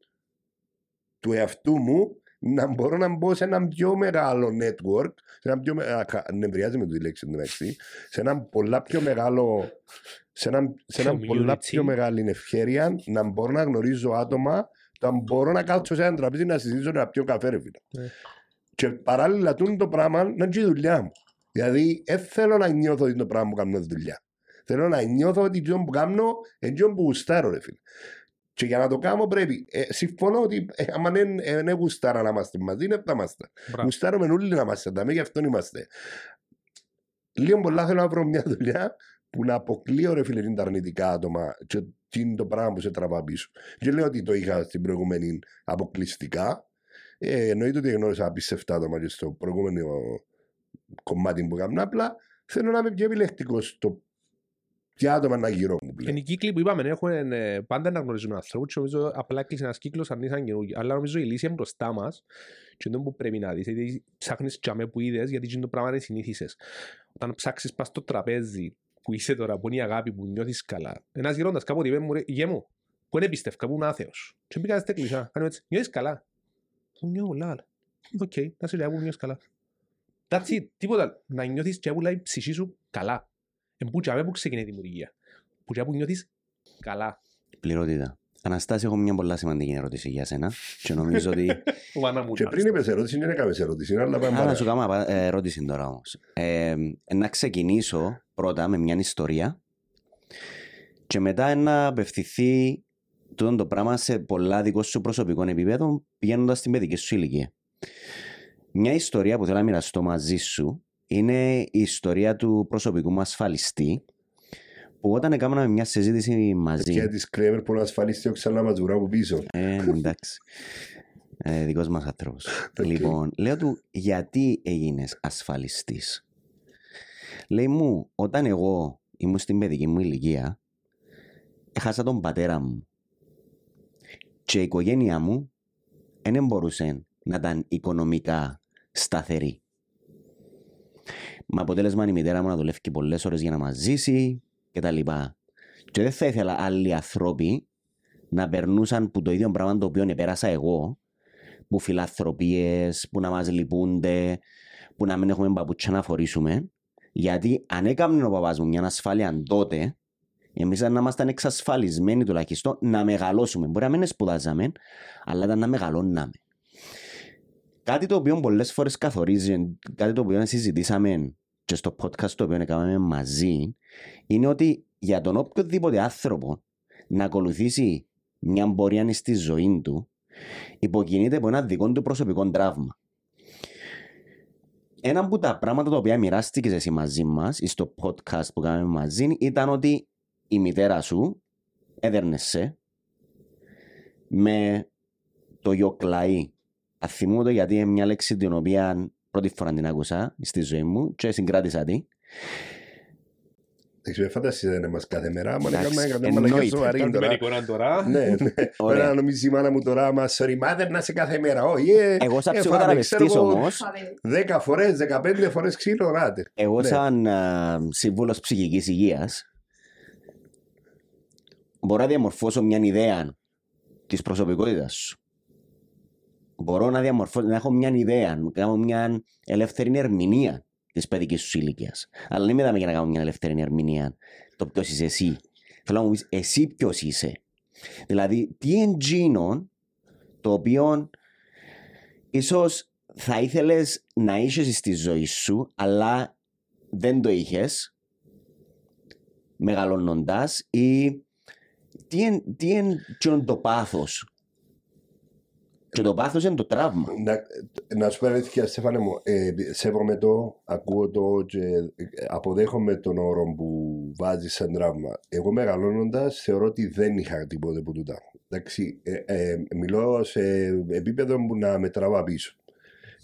του εαυτού μου να μπορώ να μπω σε ένα πιο μεγάλο network, σε ένα πιο μεγάλο, νευριάζει με τη λέξη, σε ένα πολλά πιο μεγάλο, σε ένα, σε ένα πολλά πιο μεγάλη ευκαιρία να μπορώ να γνωρίζω άτομα, να μπορώ να κάτσω σε ένα τραπέζι να συζητήσω να πιω καφέ, ρε φίλε. Και παράλληλα τούν το πράγμα να είναι η δουλειά μου. Δηλαδή, δεν θέλω να νιώθω ότι το πράγμα μου κάνω δουλειά. Θέλω να νιώθω ότι το που κάνω είναι το που γουστάρω, ρε φίλε. Και για να το κάνω πρέπει. Ε, συμφωνώ ότι άμα δεν γουστάρα να είμαστε μαζί, δεν θα είμαστε. Γουστάρουμε όλοι να είμαστε, ανταμέ, γι' αυτό είμαστε. Λίγο πολλά θέλω να βρω μια δουλειά που να αποκλείω, ρε φίλε, τα αρνητικά άτομα και τι είναι το πράγμα που σε τραβά πίσω. Και λέω ότι το είχα στην προηγούμενη αποκλειστικά. Ε, εννοείται ότι γνώρισα απίστευτα άτομα και στο προηγούμενο κομμάτι που έκανα. Απλά θέλω να είμαι πιο επιλεκτικό στο ποια άτομα να γύρω μου πλέον. Είναι οι κύκλοι που είπαμε, έχουν πάντα να γνωρίζουμε ανθρώπους. Νομίζω απλά κλείσει ένα κύκλο σαν ήσαν καινούργιο. Αλλά νομίζω η λύση είναι μπροστά μα και είναι που πρέπει να δει. Δηλαδή, ψάχνει τσαμέ που είδε, γιατί είναι το πράγμα δεν συνήθισε. Όταν ψάξει, πα στο τραπέζι που είσαι τώρα, που είναι η αγάπη που νιώθει καλά. Ένα γυρώντα κάποτε είπε μου, ρε, γε μου, που δεν εμπιστεύκα, που είμαι άθεος. Και πήγα στα κλεισά, κάνω έτσι, νιώθεις καλά. Του νιώθω, λάλα. Οκ, να σε λέω που νιώθεις καλά. Εντάξει, τίποτα, να νιώθεις και που λέει η ψυχή σου καλά. Εμπούτσαμε που ξεκινάει η δημιουργία. Πουτσάμε που νιώθεις καλά. Πληρότητα. Αναστάση, έχω μια πολύ σημαντική ερώτηση για σένα. Και νομίζω ότι. Και πριν είπες ερώτηση, δεν έκαμε ερώτηση. Άρα σου κάνω ερώτηση τώρα όμως. Ε, να ξεκινήσω πρώτα με μια ιστορία και μετά να απευθυνθεί τούτο το πράγμα σε πολλά δικό σου προσωπικό επίπεδο, πηγαίνοντας στην παιδική σου ηλικία. Μια ιστορία που θέλω να μοιραστώ μαζί σου είναι η ιστορία του προσωπικού μου ασφαλιστή. Που όταν έκαναμε μια συζήτηση μαζί. Και disclaimer που ο ασφαλιστής ξανά μας βουρά από πίσω. Ε, εντάξει. ε, δικός μας άνθρωπος. Okay. Λοιπόν, λέω του γιατί έγινες ασφαλιστής. Λέει μου, όταν εγώ ήμουν στην παιδική μου ηλικία, έχασα τον πατέρα μου. Και η οικογένειά μου δεν μπορούσε να ήταν οικονομικά σταθερή. Με αποτέλεσμα η μητέρα μου να δουλεύει και πολλές ώρες για να μας ζήσει. Και τα λοιπά. Και δεν θα ήθελα άλλοι άνθρωποι να περνούσαν που το ίδιο πράγμα το οποίο επέρασα εγώ, που φιλανθρωπίες, που να μας λυπούνται, που να μην έχουμε μπαπούτσια να φορήσουμε, γιατί αν έκαμνε ο παπάς μου μια ασφάλεια τότε, εμείς να ήμασταν εξασφαλισμένοι τουλάχιστον να μεγαλώσουμε. Μπορεί να μην σπουδάζαμε, αλλά ήταν να μεγαλώναμε. Κάτι το οποίο πολλές φορές καθορίζει, κάτι το οποίο συζητήσαμε και στο podcast το οποίο έκαναμε μαζί, είναι ότι για τον οποιοδήποτε άνθρωπο να ακολουθήσει μια πορεία στη ζωή του, υποκινείται από ένα δικό του προσωπικό τραύμα. Ένα από τα πράγματα τα οποία μοιράστηκες εσύ μαζί μας ή στο podcast που κάναμε μαζί ήταν ότι η μητέρα σου έδερνε σε με το γιοκλαί. Αθυμούμαι το γιατί είναι μια λέξη την οποία πρώτη φορά την άκουσα στη ζωή μου και συγκράτησα τη. Δεν ξέρω, φαντασίζεται να είμαστε κάθε μέρα, αλλά έκανα ένα μαλακιά σοβαρή τώρα. Ναι, τώρα να νομίζεις η μάνα μου τώρα, άμα sorry mother, να είσαι κάθε μέρα. Εγώ σαν ψυχοθεραπευτής όμως. Δέκα φορές, δεκαπέντε φορές ξύλο, ράτε. Εγώ σαν συμβούλος ψυχικής υγείας μπορώ να διαμορφώσω μια ιδέα της προσωπικότητας σου. Μπορώ να διαμορφώσω, να έχω μια ιδέα, να κάνω μια ελεύθερη ερμηνεία της παιδικής σου ηλικίας. Αλλά δεν μιλάμε για να κάνω μια ελεύθερη ερμηνεία το ποιος είσαι εσύ. Θέλω να μου πεις εσύ ποιος είσαι. Δηλαδή, τι εντζήνων το οποίο ίσως θα ήθελες να είσαι στη ζωή σου, αλλά δεν το είχες μεγαλώνοντας, ή τι είναι, τι είναι το πάθος. Και το πάθος είναι το τραύμα. Να, να σου πω αλήθεια, Στέφανε μου, ε, σέβομαι το, ακούω το και αποδέχομαι τον όρο που βάζεις σαν τραύμα. Εγώ μεγαλώνοντας θεωρώ ότι δεν είχα τίποτε που τούτα. Εντάξει, ε, ε, μιλώ σε επίπεδο που να με τραβά πίσω.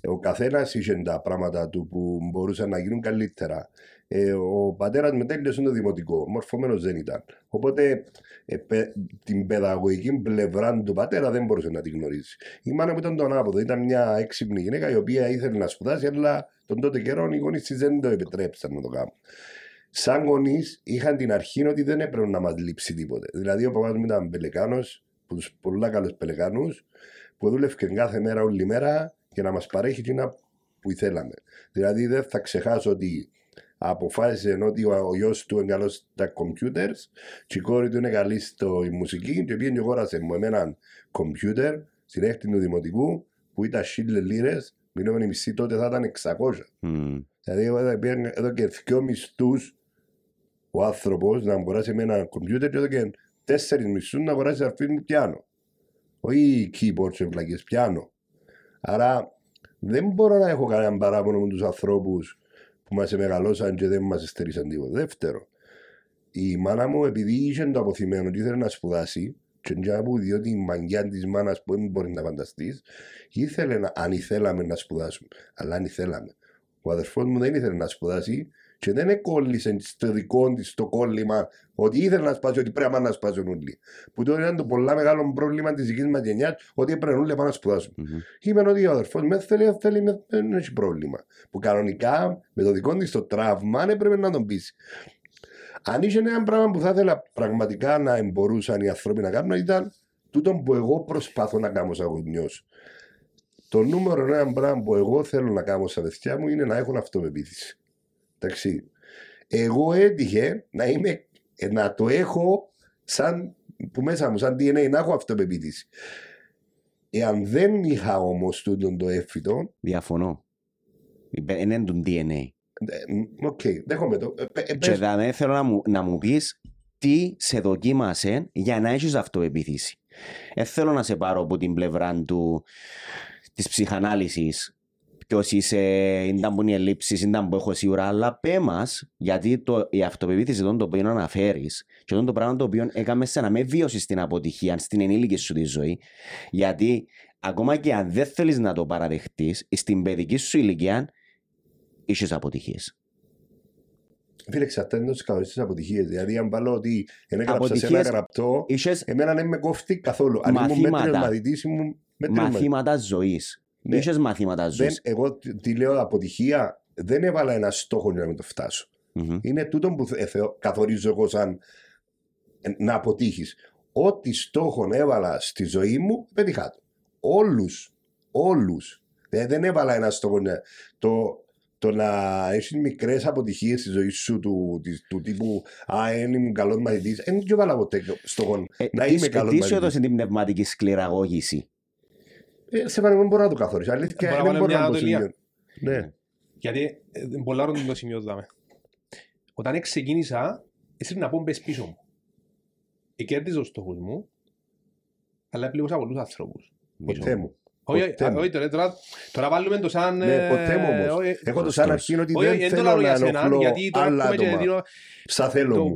Ο καθένας είχε τα πράγματα του που μπορούσαν να γίνουν καλύτερα. Ε, ο πατέρας μετά τελείωσε το δημοτικό, μορφωμένος δεν ήταν. Οπότε ε, πε, την παιδαγωγική πλευρά του πατέρα δεν μπορούσε να την γνωρίσει. Η μάνα μου ήταν το ανάποδο. Ήταν μια έξυπνη γυναίκα η οποία ήθελε να σπουδάσει, αλλά τον τότε καιρό οι γονείς της δεν το επιτρέψαν να το κάνουν. Σαν γονείς είχαν την αρχή ότι δεν έπρεπε να μας λείψει τίποτε. Δηλαδή, ο παπάς μου ήταν πελεκάνος, από τους πολλά καλούς πελεκάνους, που δούλευκαν κάθε μέρα, όλη μέρα, και να μας παρέχει εκείνα που ήθελαμε. Δηλαδή, δεν θα ξεχάσω ότι αποφάσισε ότι ο γιος του είναι καλός στα computers και η κόρη του είναι καλή στο η μουσική, και πήγαινε και αγόρασε μου έναν computer στην έκτη του δημοτικού που ήταν χίλιες λίρες, μιλούμε η μισή τότε θα ήταν εξακόσια. Mm. Δηλαδή, εγώ πήγαινε εδώ και δυο μισθούς ο άνθρωπος να αγοράσει με έναν computer, και εδώ και τέσσερις μισθούς να αγοράσει αυτή μου πιάνο. Όχι keyboard σε βλακές, πιάνο. Άρα δεν μπορώ να έχω κανέναν παράπονο με τους ανθρώπους που μας μεγαλώσαν και δεν μας στερήσαν τίποτα. Δεύτερο, η μάνα μου, επειδή είχε το αποθυμένο και ήθελε να σπουδάσει, και ντιάπου, διότι η μαγιά της μάνας που δεν μπορεί να φανταστείς, ήθελε να, αν ήθελαμε να σπουδάσουμε. Αλλά αν ήθελαμε. Ο αδερφός μου δεν ήθελε να σπουδάσει και δεν εκόλλησε στο δικό της το κόλλημα ότι ήθελε να σπάσει, ότι πρέπει να σπάσουν όλοι. Που τότε ήταν το πολύ μεγάλο πρόβλημα της δικής μας γενιάς, ότι έπρεπε όλοι να σπουδάσουν. Mm-hmm. Είπε ότι ο αδερφός με θέλει, θέλει, με δεν έχει πρόβλημα. Που κανονικά με το δικό της το τραύμα έπρεπε να τον πείσει. Αν είχε ένα πράγμα που θα ήθελα πραγματικά να μπορούσαν οι άνθρωποι να κάνουν, ήταν τούτο που εγώ προσπαθώ να κάνω σαν γονιός. Το νούμερο ένα πράγμα που εγώ θέλω να κάνω στα παιδιά μου είναι να έχουν αυτοπεποίθηση. Εντάξει. Εγώ έτυχε να, είμαι, να το έχω σαν, που μέσα μου, σαν ντι εν έι, να έχω αυτοπεποίθηση. Εάν δεν είχα όμως τούτον το έφυτο. Διαφωνώ. Δεν είναι το ντι εν έι. Οκ, okay, δέχομαι το. Και δεν θέλω να μου, να μου πεις τι σε δοκίμασε για να έχεις αυτοπεποίθηση. Ε, θέλω να σε πάρω από την πλευρά του. Της ψυχανάλυσης, ποιος είσαι, ήταν που είναι οι ελλείψεις, ήταν που έχω σίγουρα, αλλά πέ μας, γιατί το, η αυτοπεποίθηση των το οποίο αναφέρεις και τον το πράγμα το οποίο έκαμε σε να με βίωσεις την αποτυχία, στην ενήλικη σου τη ζωή, γιατί ακόμα και αν δεν θέλεις να το παραδεχτείς, στην παιδική σου ηλικία είσαι αποτυχίες. Φίλε, εξαρτάται να τους καθοριστείς αποτυχίες. Δηλαδή, αν βάλω ότι έγραψα σε ένα γραπτό, ίσως... εμένα δεν με κόφτει καθόλου. Αν ήμουν μέτριος μαθητής, ήμουν μέτριος. Μαθήματα ζωής. Ναι. Ίσως μαθήματα ζωής. Δεν, εγώ τη λέω αποτυχία, δεν έβαλα ένα στόχο για να μην το φτάσω. Mm-hmm. Είναι τούτο που καθορίζω εγώ σαν να αποτύχεις. Ό,τι στόχο έβαλα στη ζωή μου, πετύχα το. Όλους. Όλους. Δηλαδή, δεν έβαλα ένα στόχο. Το... Το να έχει μικρές αποτυχίες στη ζωή σου του, του, του τύπου «Α, δεν ήμουν καλός μαθητής», δεν και βάλα ποτέ στόχο να είμαι καλός μαθητής. Τι σου έδωσε την πνευματική σκληραγώγηση? Σε παρακαλώ, δεν μπορώ να το καθορίσω. Αλήθεια, δεν μπορώ να το σημειώσω. Γιατί πολλά ρωτούν το σημειώσαμε. Όταν ξεκίνησα, έσυρε να πω μπες πίσω μου. Εκέρδιζα τους στόχους μου, αλλά πλήγωσα πολλούς ανθρώπους. Ποτέ μου. Όχι, τώρα βάλουμε το σαν... Ναι, ποτέ μου όμως. Έχω το σαν αρχήν ότι δεν θέλω να ενοχλώ άλλα άτομα. Στα θέλω μου.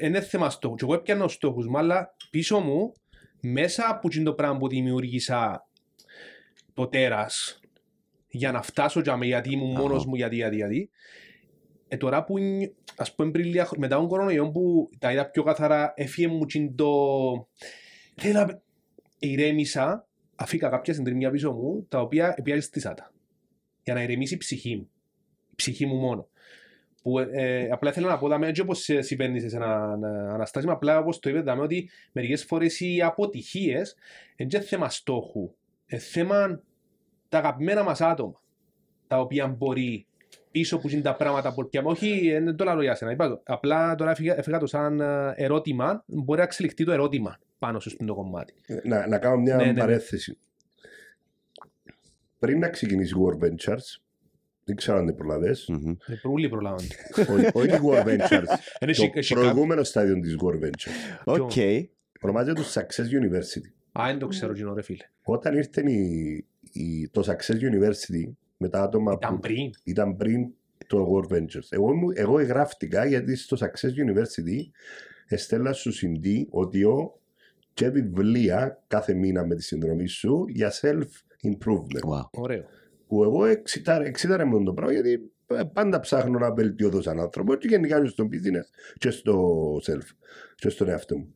Είναι θέμα στόχου. Εγώ έπιανα στόχους μου, αλλά πίσω μου, μέσα από το πράγμα που δημιούργησα το τέρας, για να φτάσω γιατί ήμουν μόνος μου, γιατί, γιατί, γιατί. Τώρα που, ας πούμε, μετά τον κορονοϊό που τα είδα πιο καθαρά, έφυγε μου το... Ηρέμησα. Αφήκα κάποια συντριμμία πίσω μου, τα οποία επιαζητήσα τα. Για να ηρεμήσει η ψυχή μου. Η ψυχή μου μόνο. Που, ε, απλά θέλω να πω, δάμε, έτσι όπως συμβαίνει σε ένα αναστάσιμο, απλά όπως το είπε, δάμε, ότι μερικές φορές οι αποτυχίες δεν είναι θέμα στόχου. Είναι θέμα τα αγαπημένα μας άτομα, τα οποία μπορεί πίσω που είναι τα πράγματα που πιάμε. Όχι, δεν το λέω για σένα. Απλά τώρα έφυγα το σαν ερώτημα, μπορεί να εξελιχθεί το ερώτημα πάνω στο κομμάτι. Να, να κάνω μια ναι, παρένθεση. Ναι. πριν να ξεκινήσει War Ventures, δεν ξέρω αν είναι προλαβές. Όλοι προλάβαν. Όχι War Ventures, το προηγούμενο στάδιο της War Ventures. Οκ. Ονομάζεται το Success University. Α, δεν το ξέρω κοινό ρε φίλε. Όταν ήρθε το Success University με τα άτομα που ήταν πριν το War Ventures. Εγώ εγγράφτηκα γιατί στο Success University εστέλα σου συντή ότι ο και βιβλία κάθε μήνα με τη συνδρομή σου για self-improvement. Wow. Ωραίο. Που εγώ εξήταρα με το πράγμα γιατί πάντα ψάχνω να βελτιωθώ σαν άνθρωπο και γενικά στον business και στο self και στον εαυτό μου.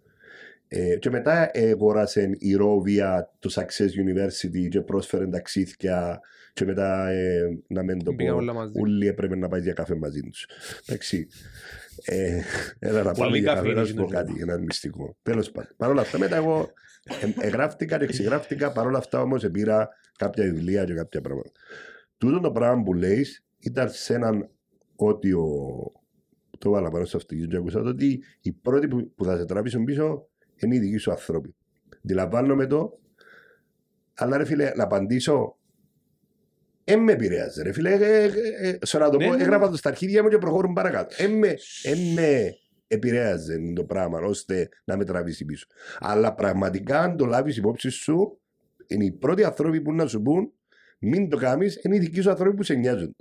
Ε, και μετά αγόρασε η Ρόβια το Success University και πρόσφερε ταξίδια και μετά ε, να μην το πω όλοι έπρεπε να πάει για καφέ μαζί τους. Εντάξει. Ε, έλα να πάμε για καφέ, να σου πω κάτι, ένα μυστικό. Τέλος πάντων. Παρ' όλα αυτά μετά εγώ εγγράφτηκα και εξεγράφτηκα, παρ' όλα αυτά όμως πήρα κάποια βιβλία και κάποια πράγματα. Τούτο το πράγμα που λέεις ήταν σε έναν ότι ο... το βάλα πάνω στο αυτοκίνητο και ακούσα το ότι οι πρώτοι που, που θα σε τραβήσουν πίσω είναι οι δικοί σου ανθρώποι. Αντιλαμβάνομαι το, αλλά ρε φίλε, να απαντήσω, δεν με επηρεάζει. Ρε φίλε, στο να το πω, έγραφα το στα αρχίδια μου και προχωρούν παρακάτω. Δεν με επηρεάζει το πράγμα, ώστε να με τραβήσει πίσω. Αλλά πραγματικά, αν το λάβει υπόψη σου, είναι οι πρώτοι άνθρωποι που να σου πούν, μην το κάνει, είναι οι δικοί σου άνθρωποι που σε νοιάζουν.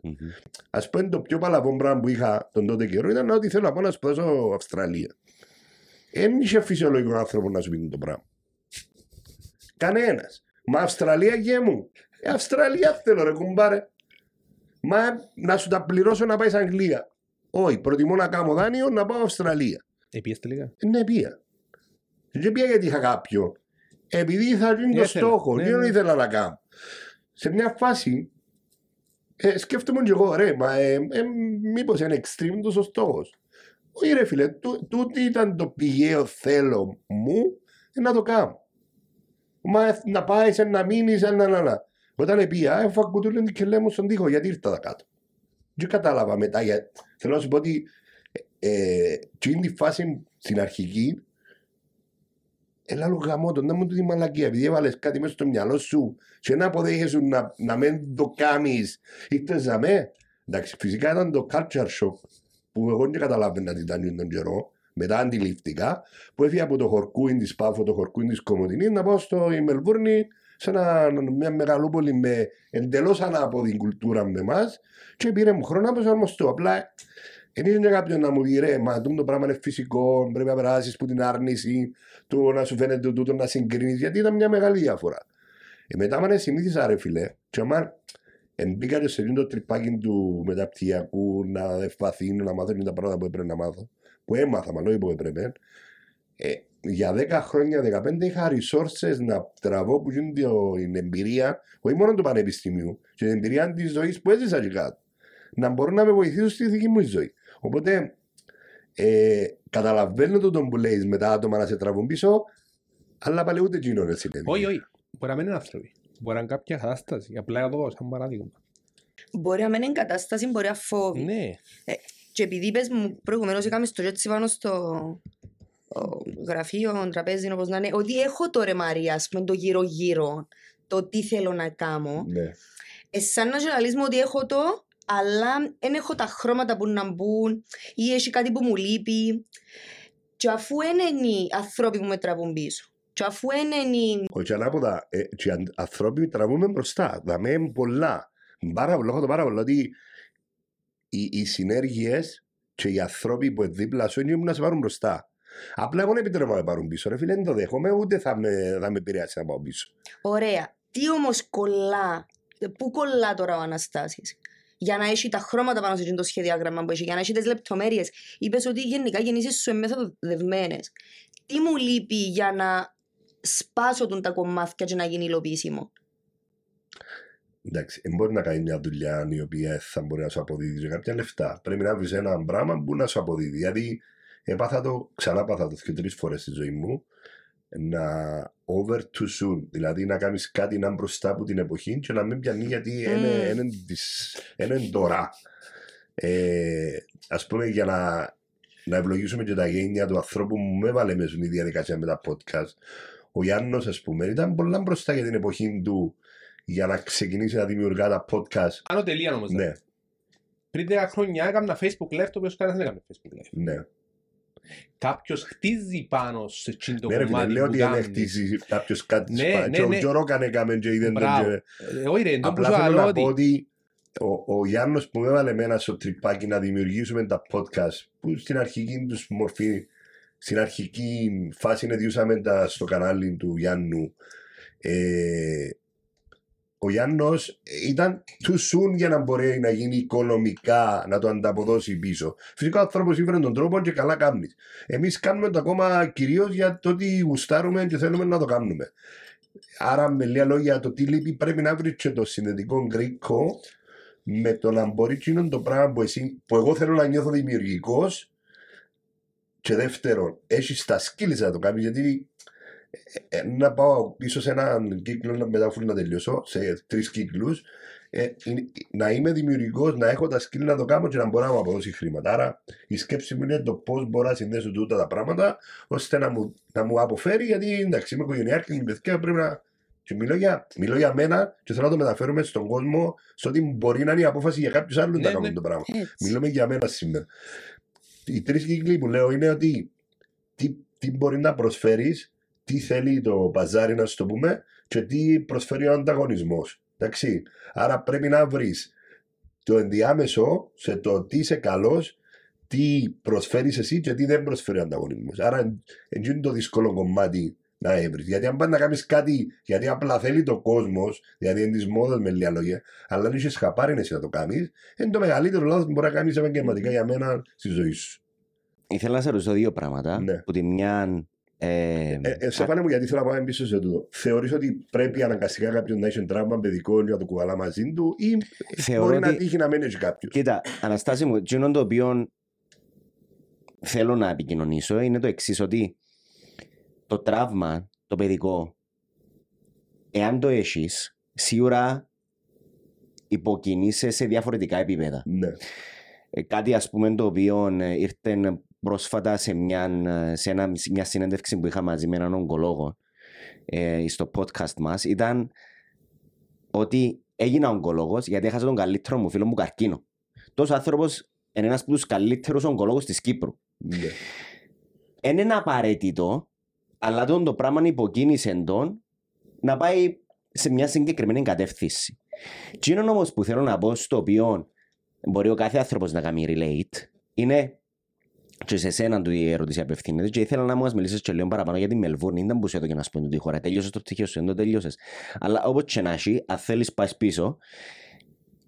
Α πούμε, το πιο παλαβό πράγμα που είχα τον τότε καιρό ήταν ότι θέλω να πάω να σπουδάσω Αυστραλία. Δεν είχε φυσιολογικό άνθρωπο να σου πει το πράγμα. Κανένας. Μα Αυστραλία γε μου. Ε, Αυστραλία θέλω ρε κουμπάρε. Μα να σου τα πληρώσω να πάει σε Αγγλία. Όχι, προτιμώ να κάνω δάνειο να πάω Αυστραλία. Επίες τελικά. Ναι, πία. Δεν πία γιατί είχα κάποιον. Επειδή είχα γίνει το στόχο. Δεν ναι, ναι. ήθελα να κάνω. Σε μια φάση ε, σκέφτομαι και εγώ ρε, μα ε, ε, μήπως είναι extreme ο στόχος. Όχι ρε φίλε, τούτη ήταν το πηγαίο θέλω μου να το κάνω. Μα να πάει, σαν να μείνει, σαν να να. Όταν πήγα, εφακουτούλεν και λέμε στον τοίχο, γιατί ήρθα τα κάτω. Και κατάλαβα μετά, γιατί θέλω να σου πω ότι και είναι τη φάση στην αρχική, έλα λογαμότον, να μου το τη μαλακία, επειδή έβαλες κάτι μέσα στο μυαλό σου και να αποδέχεσαι να μην το κάνεις, ήρθες να με. Εντάξει, φυσικά ήταν το culture shock. Που εγώ δεν καταλάβαινα τι ήταν τον καιρό, μετά αντιλήφθηκα, που έφυγα από το χορκούιν της Πάφο, το χορκούιν της Κομωτινής, να πάω στο Μελβούρνη, σε ένα, μια μεγαλούπολη με εντελώς ανάποδη την κουλτούρα με εμάς, και πήρε μου χρόνο να προσαρμοστώ. Απλά δεν είχε κάποιον να μου πει ρε, μα το πράγμα είναι φυσικό, πρέπει να περάσεις που την άρνηση, το να σου φαίνεται τούτο, να συγκρίνεις, γιατί ήταν μια μεγάλη διαφορά. Ε, μετά με συνήθισα ρε φιλέ, και αμάν, εμπήκα σε λίγο το τρυπάκι του μεταπτυχιακού να ευπαθύνω, να μάθω τα πράγματα που έπρεπε να μάθω, που έμαθα, μάλλον που έπρεπε. Ε, για δέκα χρόνια, δεκαπέντε είχα resources να τραβώ που γίνεται την εμπειρία, όχι μόνο του πανεπιστημίου, και την εμπειρία τη ζωή που έζησα και κάτω. Να μπορώ να με βοηθήσω στη δική μου ζωή. Οπότε, ε, καταλαβαίνω το τον που λέει με τα άτομα να σε τραβούν πίσω, αλλά πάλι ούτε γίνω ρε συνέβη. Όχι, όχι, μπορεί να μένουν άνθρωποι. Μπορεί να είναι κάποια κατάσταση, απλά εδώ, σαν παράδειγμα. Μπορεί να μένει κατάσταση, μπορεί να φόβει. Ναι. Ε, και επειδή είπες μου προηγουμένως είχαμε στο γιότσι πάνω στο γραφείο, τραπέζι, όπως να είναι, ότι έχω το ρε Μαρία, ας πούμε, το γύρω-γύρω, το τι θέλω να κάνω. Ναι. Ε, σαν να γελαλείς μου ότι έχω το, αλλά δεν έχω τα χρώματα που να μπουν ή έχει κάτι που μου λείπει. Και αφού είναι οι άνθρωποι που με τραβούν πίσω. Και αφού είναι... Όχι ανάποδα, οι ανθρώποι τραβούμε μπροστά, δαμέν πολλά. Πάρα πολύ, έχω το πάρα πολύ, ότι οι συνέργειες και οι άνθρωποι που δίπλα σου είναι να σε πάρουν μπροστά. Απλά εγώ δεν επιτρέπω να πάρουν πίσω, ρε φίλε, δεν το δέχομαι, ούτε θα με επηρεάσει να πάω πίσω. Ωραία. Τι όμως κολλά, πού κολλά τώρα ο Αναστάσης, για να έχει τα χρώματα πάνω σε το σχεδιάγραμμα που έχει, για να έχει τις λεπτομέρειες. Είπες ότι γενικά γεννήσεις σου εμμεθοδευμένες. Τι μου λείπει για να σπάσω τον τα κομμάτια και να γίνει υλοποιήσιμο. Εντάξει, δεν μπορεί να κάνει μια δουλειά η οποία θα μπορεί να σου αποδίδει κάποια λεφτά. Πρέπει να βρει ένα πράγμα που να σου αποδίδει. Δηλαδή, έπαθα το, ξανά πάθα το και τρεις φορές στη ζωή μου, να over too soon. Δηλαδή, να κάνει κάτι να είναι μπροστά από την εποχή και να μην πιάνει γιατί είναι mm. τώρα. Ε, ας πούμε, για να, να ευλογήσουμε και τα γένεια του ανθρώπου που με έβαλε μέσα η διαδικασία με τα podcast. Ο Γιάννος, ας πούμε, ήταν πολλά μπροστά για την εποχή του για να ξεκινήσει να δημιουργά τα podcast. Άνω τελεία όμως. Ναι. Πριν δέκα χρόνια έκανα Facebook Live, το οποίο κανένας δεν έκανε Facebook Live. Ναι. Κάποιος χτίζει πάνω σε εκείνο το κομμάτι που κάνει. Ναι, λέω ότι δεν χτίζει κάποιος κάτι σπάνιο. Και ο Γιώργαν έκαμε και δεν τον κέρε. Απλά θέλω να πω ότι ο Γιάννος που με έβαλε εμένα στο τρυπάκι να δημιουργήσουμε τα podcast, που στην αρχική τους μορφή, στην αρχική φάση ενεδιούσαμε τα στο κανάλι του Γιάννου. Ε, ο Γιάννος ήταν too soon για να μπορεί να γίνει οικονομικά, να το ανταποδώσει πίσω. Φυσικά ο άνθρωπος ήφερε τον τρόπο και καλά κάνει. Εμείς κάνουμε το ακόμα κυρίως για το ότι γουστάρουμε και θέλουμε να το κάνουμε. Άρα με λίγα λόγια το τι λείπει πρέπει να βρει και το συνδετικό γκρίκο με το να μπορεί και είναι το πράγμα που, εσύ, που εγώ θέλω να νιώθω δημιουργικός. Και δεύτερον, έχεις τα skills να το κάνεις, γιατί ε, ε, να πάω πίσω σε έναν κύκλο μετά αφού να τελειώσω, σε τρεις κύκλους, ε, ε, να είμαι δημιουργικός, να έχω τα skills να το κάνω και να μπορώ να μου αποδώσει χρήματα. Άρα η σκέψη μου είναι το πώς μπορώ να συνδέσω τούτα τα πράγματα, ώστε να μου, να μου αποφέρει, γιατί εντάξει, είμαι οικογενειάρχης, με παιδιά πρέπει να... Και μιλώ για, μιλώ για μένα και θέλω να το μεταφέρουμε στον κόσμο, στο ότι μπορεί να είναι η απόφαση για κάποιους άλλους να κάνουν το πράγμα. Μιλούμε για μένα σήμερα. Οι τρεις κύκλοι που λέω είναι ότι τι, τι μπορεί να προσφέρεις, τι θέλει το παζάρι να σου το πούμε και τι προσφέρει ο ανταγωνισμός. Εντάξει. Άρα πρέπει να βρεις το ενδιάμεσο σε το τι είσαι καλός, τι προσφέρεις εσύ και τι δεν προσφέρει ο ανταγωνισμός. Άρα έτσι είναι το δύσκολο κομμάτι να έβρεις. Γιατί αν πας να κάνεις κάτι, γιατί απλά θέλει το κόσμος, δηλαδή είναι της μόδας με λίγα λόγια, αλλά αν είσαι χαπάρι εσύ να το κάνεις, είναι το μεγαλύτερο λάθος που μπορεί να κάνεις επαγγελματικά για μένα στη ζωή σου. Ήθελα να σε ρωτήσω δύο πράγματα. Ναι. Που τη μια. Ε, ε, Στέφανε μου, γιατί θέλω να πάμε πίσω σε τούτο. Θεωρείς ότι πρέπει αναγκαστικά κάποιον να έχει τραύμα παιδικό για να το κουβαλά μαζί του, ή μπορεί ότι... να τύχει να μένει κάποιο. Κοίτα, Αναστάση μου, εκείνο το οποίο θέλω να επικοινωνήσω είναι το εξής, ότι το τραύμα, το παιδικό, εάν το έχεις, σίγουρα υποκινείσαι σε διαφορετικά επίπεδα. Ναι. Κάτι ας πούμε το οποίο ήρθε πρόσφατα σε μια, σε ένα, μια συνέντευξη που είχα μαζί με έναν ογκολόγο ε, στο podcast μας, ήταν ότι έγινα ογκολόγος γιατί έχασα τον καλύτερο μου φίλο μου καρκίνο. Τόσο άνθρωπος είναι ένας από τους καλύτερους ογκολόγους της Κύπρου. Ναι. Είναι ένα απαραίτητο, αλλά τον το πράγμα υποκίνησε τον να πάει σε μια συγκεκριμένη κατεύθυνση. Τι είναι όμως που θέλω να πω, στο οποίο μπορεί ο κάθε άνθρωπος να κάνει relate, είναι και σε εσέναν του η ερώτηση απευθύνεται, και ήθελα να μου μιλήσεις και λίγο παραπάνω για τη Μελβούρνη. Ήταν που σε εδώ και να σου πω τη χώρα, τελειώσες το πτυχίο σου, δεν το τελειώσες. Αλλά όπως και να έχει, αν θέλεις πας πίσω,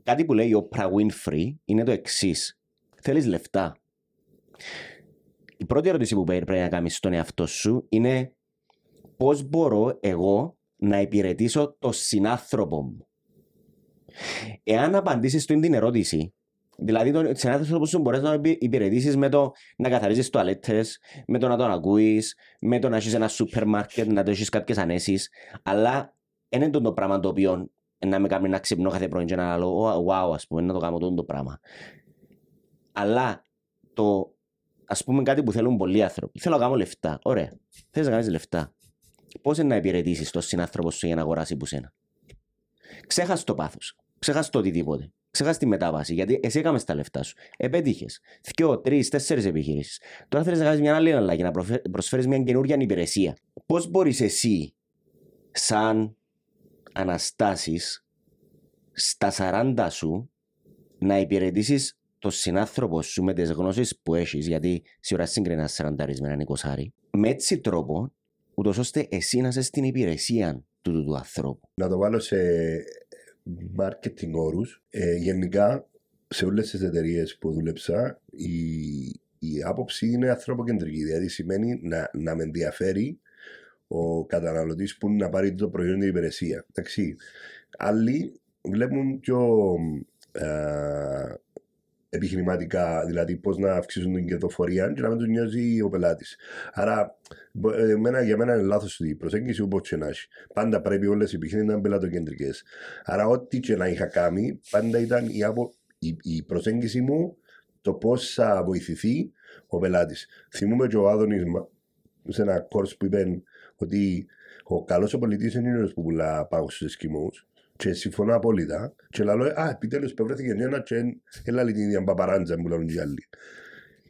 κάτι που λέει ο Oprah Winfrey είναι το εξής. Θέλεις λεφτά. Η πρώτη ερώτηση που πρέπει να κάνεις στον εαυτό σου είναι πώς μπορώ εγώ να υπηρετήσω τον συνάνθρωπο μου. Εάν απαντήσεις στην την ερώτηση, δηλαδή τον συνάνθρωπο σου μπορείς να υπηρετήσεις με το να καθαρίζεις τουαλέτες, με το να τον ακούεις, με το να έχεις ένα σούπερ μάρκετ, να το έχεις κάποιες ανέσεις, αλλά είναι το πράγμα το οποίο να με κάνει να ξυπνώ κάθε πρωί και να λέω wow, ας πούμε, να το κάνω το πράγμα. Αλλά το... ας πούμε κάτι που θέλουν πολλοί άνθρωποι. Θέλω να κάνω λεφτά. Ωραία. Θέλεις να κάνεις λεφτά. Πώς είναι να υπηρετήσεις τον συνάνθρωπο σου για να αγοράσει από σένα. Ξέχασε το πάθος. Ξέχασε το οτιδήποτε. Ξέχασε τη μετάβαση. Γιατί εσύ έκαμε τα λεφτά σου. Επέτυχες. Δυο, τρεις, τέσσερις επιχειρήσεις. Τώρα θέλεις να κάνεις μια άλλη αλλαγή, να προσφέρεις μια καινούργια υπηρεσία. Πώς μπορείς εσύ, σαν Αναστάσης, στα σαράντα σου, να υπηρετήσεις το συνάνθρωπο σου με τις γνώσεις που έχεις, γιατί σίγουρα συγκρινάς σαραντάρις με έναν εικοσάρι, με έτσι τρόπο, ούτως ώστε εσύ να είσαι στην υπηρεσία του, του, του ανθρώπου. Να το βάλω σε marketing όρους. Ε, γενικά, σε όλες τις εταιρείες που δούλεψα, η, η άποψη είναι ανθρωποκεντρική. Δηλαδή, σημαίνει να, να με ενδιαφέρει ο καταναλωτής που είναι να πάρει το προϊόν την υπηρεσία. Εντάξει. Άλλοι βλέπουν πιο... Α, επιχειρηματικά, δηλαδή πώς να αυξήσουν την κερδοφορία και να μην του νοιάζει ο πελάτης. Άρα, εμένα, για μένα είναι λάθος η προσέγγιση, όπως και να έχει. Πάντα πρέπει όλες οι επιχειρήσεις να είναι πελατοκεντρικές. Άρα, ό,τι και να είχα κάνει, πάντα ήταν η, απο... η, η προσέγγιση μου το πώς θα βοηθηθεί ο πελάτης. Θυμούμε και ο Άδωνης σε ένα course που είπε ότι ο καλός ο πολιτής είναι ο που πουλά πάγους στους Εσκιμώους. Και συμφωνώ απόλυτα. Και λέω, α, επιτέλους πευρέθηκε ένα και έλα την ίδια μπαπαράντζα που λένε και άλλοι.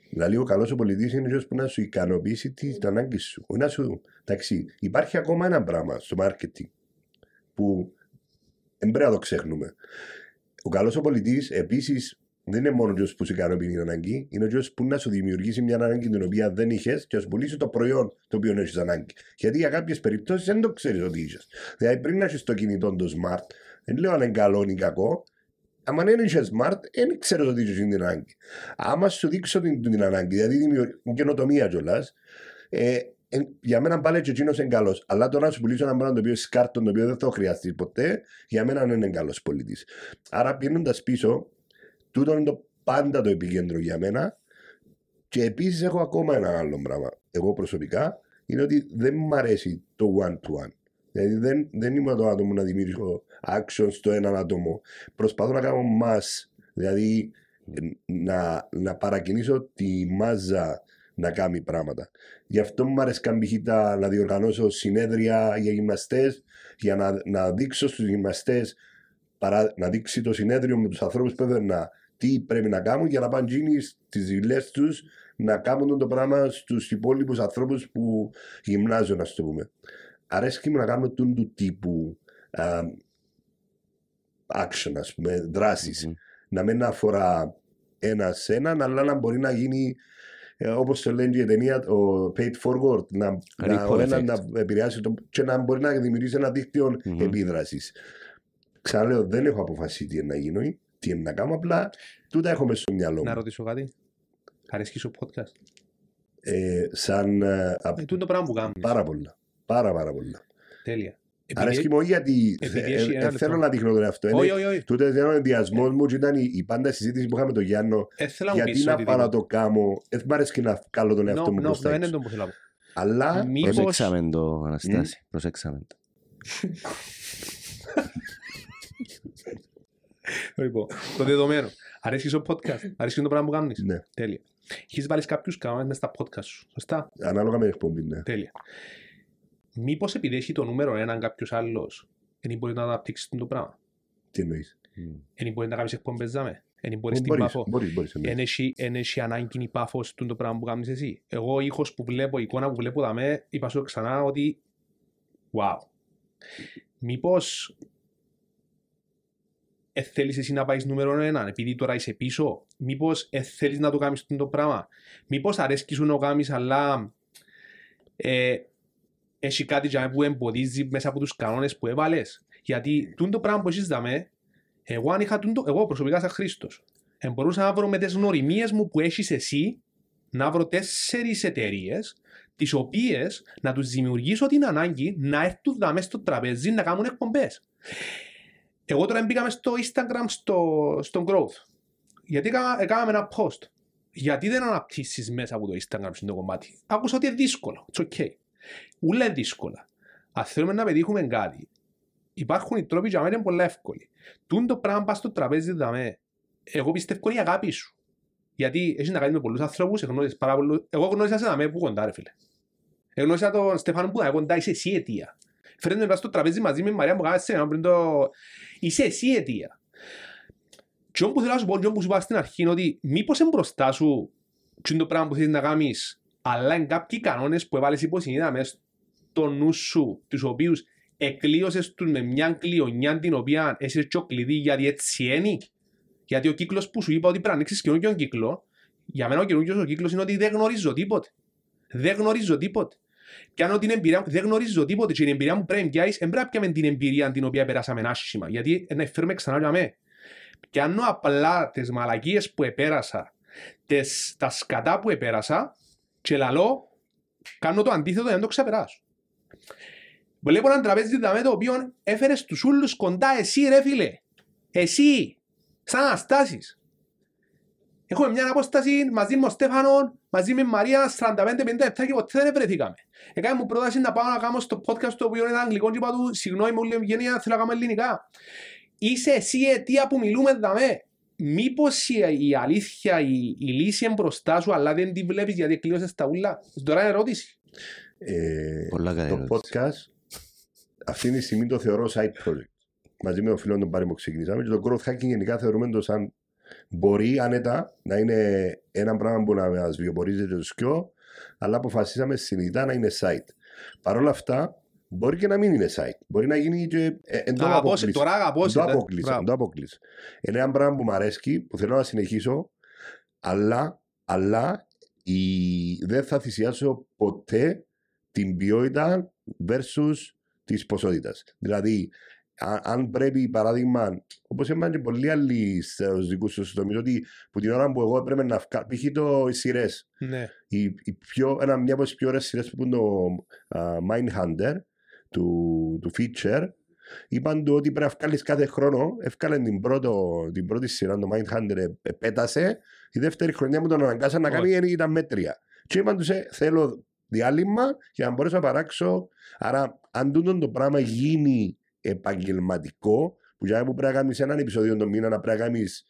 Δηλαδή, ο καλός ο πολιτής είναι ένας που να σου ικανοποιήσει την ανάγκη σου. Να σου... Εντάξει, υπάρχει ακόμα ένα πράγμα στο μάρκετινγκ που δεν πρέπει να το ξεχνούμε. Ο καλός ο πολιτής επίσης δεν είναι μόνο ο που σου ικανοποιεί την ανάγκη, είναι ο που να σου δημιουργήσει μια ανάγκη την οποία δεν είχες και να σου πουλήσει το προϊόν το οποίο έχεις ανάγκη. Γιατί για κάποιες περιπτώσεις δεν το ξέρεις ότι είχες. Δηλαδή, πριν να έχεις το κινητό το smart, δεν λέω αν είναι καλό ή κακό. Άμα δεν είσαι smart, δεν ξέρω ότι σου είναι την ανάγκη. Άμα σου δείξω την, την ανάγκη, δηλαδή δημιουργεί καινοτομία κιόλα, ε, ε, για μένα πάλι έτσι εκείνο είναι καλό. Αλλά τώρα να σου πουλήσω ένα πράγμα το οποίο σκάρτον, το οποίο δεν θα χρειαστεί ποτέ, για μένα δεν είναι καλό πολίτη. Άρα πηγαίνοντα πίσω, τούτο είναι το πάντα το επικέντρο για μένα. Και επίσης έχω ακόμα ένα άλλο πράγμα. Εγώ προσωπικά είναι ότι δεν μου αρέσει το one-to-one. Δηλαδή δεν, δεν είμαι το άτομο να δημιουργήσω action στο έναν άτομο. Προσπαθώ να κάνω mass, δηλαδή να, να παρακινήσω τη μάζα να κάνει πράγματα. Γι' αυτό μου αρέσει καμπιχήτα να διοργανώσω συνέδρια για γυμναστές, για να, να δείξω στους γυμναστές, παρά, να δείξει το συνέδριο με τους ανθρώπους που έπαιρνα τι πρέπει να κάνουν για να πάνε γίνει στις δουλειές τους να κάνουν το πράγμα στους υπόλοιπους ανθρώπους που γυμνάζουν, ας το πούμε. Αρέσκει μου να κάνω του τύπου α, action, ας πούμε, δράσεις. Mm-hmm. Να μην αφορά ένας έναν, αλλά να μπορεί να γίνει, ε, όπως το λένε και η ταινία, το paid forward, να, να, να επηρεάσει το, και να μπορεί να δημιουργήσει ένα δίκτυο mm-hmm. επίδρασης. Ξαναλέω, δεν έχω αποφασίσει τι είναι να γίνω ή τι είναι να κάνω, απλά τούτα έχω μέσα στο μυαλό μου. Να ρωτήσω κάτι. Αρέσκει σου podcast? Ε, σαν... Ε, α, ε, τούτο πράγμα που κάνεις. Πάρα πολλά. Πάρα πάρα πολλά. Τέλεια. Αρέσκει μου γιατί θέλω να δείχνω τον εαυτό. Τούτο ήταν ο ενδιασμός μου και ήταν η πάντα συζήτηση που είχαμε τον Γιάννο. Γιατί να πάρω το κάμω. Δεν μ' αρέσει να κάνω τον εαυτό μου προς τα έξω. Αλλά... Προσέξαμε το, Αναστάση. Προσέξαμε το. Λοιπόν, το δεδομένο. Αρέσκει το podcast. Αρέσκει το πράγμα που κάνεις. Τέλεια. Έχεις βάλει κάποιους κανόνες μέσα στα podcast σου. Σωστά. Ανάλογα με εκπομπή. Τέλεια. Μήπως επειδή έχει το νούμερο έναν κάποιος άλλος, δεν μπορεί να αναπτύξει το πράγμα. Τι εννοείς? Δεν μπορεί να κάνεις εκπομπές δάμε. Δεν μπορεί στην Πάφο. Δεν έχει ανάγκη η Πάφος το πράγμα που κάνεις εσύ. Εγώ ήχος που βλέπω, εικόνα που βλέπω δάμε, είπα σου ξανά ότι wow. Μήπως θέλεις εσύ να πάεις νούμερο έναν, επειδή τώρα είσαι πίσω. Μήπως θέλεις να το κάνεις το πράγμα. Μήπως αρέσκει σου να το κάνεις, αλλά... Ε, έχει κάτι που εμποδίζει μέσα από τους κανόνες που έβαλες. Γιατί το πράγμα που εσείς δαμε, εγώ, αν είχα το, εγώ προσωπικά σαν Χρήστος, μπορούσα να βρω με τις γνωριμίες μου που έχεις εσύ, να βρω τέσσερις εταιρείες, τις οποίες να τους δημιουργήσω την ανάγκη να έρθουν δαμε στο τραπέζι να κάνουν εκπομπές. Εγώ τώρα μπήκαμε στο Instagram, στο, στο Growth. Γιατί έκαναμε ένα post. Γιατί δεν αναπτύσσεις μέσα από το Instagram στο κομμάτι. Άκουσα ότι είναι δύσκολο. It's okay. Ούλα δύσκολα. Αν θέλουμε να πετύχουμε κάτι, υπάρχουν οι τρόποι για μένα πολύ εύκολοι. Τούν το πράγμα πας στο τραπέζι δαμέ. Εγώ πιστεύω η αγάπη σου. Γιατί έχεις να κάνεις με πολλούς ανθρώπους, εγνώρισες πάρα πολλούς. Εγώ γνώρισα σε δαμέ που κοντά ρε φίλε. Εγνώρισα τον Στέφανο που κοντά, είσαι εσύ αιτία. Φέρνετε να πας στο τραπέζι μαζί με Μαρία μου κάνεις σένα πριν το... Είσαι εσύ αιτία. Και όπου θέλω να σου πω, και όπου σου είπα στην αρχή είναι ότι μήπως είναι μπροστά σου το πράγμα που θέλεις να κάνεις. Αλλά είναι κάποιοι κανόνες που έβαλες υποσυνείδητα μέσα στο νου σου, τους οποίους εκλείωσες τους με μια κλειονιά την οποία έσυρες και ο κλειδί γιατί έτσι είναι. Γιατί ο κύκλος που σου είπα ότι πρέπει να ανοίξεις καινούργιον κύκλο, για μένα ο καινούργιος ο κύκλος είναι ότι δεν γνωρίζω τίποτε. Δεν γνωρίζω τίποτε. Και αν την εμπειρία μου, δεν γνωρίζω τίποτε και την εμπειρία μου πρέπει να πιάμε την εμπειρία την οποία περάσαμε άσχημα. Γιατί να φέρουμε ξανά για μέ. Και αν απλά τις μαλακίες που επέρασα, τις, τα σκατά που επέρασα, και λαλώ, κάνω το αντίθετο να το ξεπεράσω. Βλέπω έναν τραπέζι δαμέ το οποίο έφερες τους ούλους κοντά εσύ ρε φίλε. Εσύ, σαν Αναστάσεις. Έχουμε μια απόσταση μαζί με ο Στέφανο, μαζί με Μαρία, σαράντα πέντε πενήντα λεπτά και ποτέ δεν βρεθήκαμε. Έκανε μου πρόταση να πάω να κάνω στο podcast το οποίο είναι αγγλικό και είπα του, συγγνώμη μου, λέει Ευγένεια, θέλω να κάνω ελληνικά. Είσαι εσύ αιτία που μιλούμε δαμέ. Μήπως η αλήθεια, η, η λύση είναι μπροστά σου, αλλά δεν τη βλέπεις γιατί κλείωσες τα ούλα. Τώρα είναι ερώτηση. Ε, το ερώτηση. Podcast αυτή τη στιγμή το θεωρώ side project. μαζί με ο φίλο τον Πάρη που ξεκινήσαμε. Και το growth hacking γενικά θεωρούμε το σαν μπορεί άνετα να είναι ένα πράγμα που να μας βιοπορίζεται το σκιό, αλλά αποφασίσαμε συνειδητά να είναι site. Παρ' όλα αυτά, μπορεί και να μην είναι site. Μπορεί να γίνει και εντό αποκλείσης. Εντό αποκλείσης. Είναι ένα πράγμα που μου αρέσει, που θέλω να συνεχίσω, αλλά, αλλά η... δεν θα θυσιάσω ποτέ την ποιότητα versus της ποσότητας. Δηλαδή, αν πρέπει, παράδειγμα, όπως είπαν και πολλοί άλλοι στους δικούς τους τομείς, ότι που την ώρα που εγώ έπρεπε να βγάλω, π.χ. το οι σειρές. Ναι. Η, η πιο, ένα, μια από τις πιο ωραίες σειρές που είναι το uh, Mindhunter, του, του Feature, είπαν του ότι πρέπει να βγάλεις κάθε χρόνο. Έφκαλε την, την πρώτη σειρά, το Mindhunter, επέτασε. Η δεύτερη χρονιά μου τον αναγκάσαν να κάνει, okay. Ήταν μέτρια. Και είπαν τους, θέλω διάλειμμα για να μπορέσω να παράξω. Άρα, αν τούτο το πράγμα γίνει επαγγελματικό, που για να πρέπει να κάνεις έναν επεισόδιο το μήνα, να πρέπει να κάνεις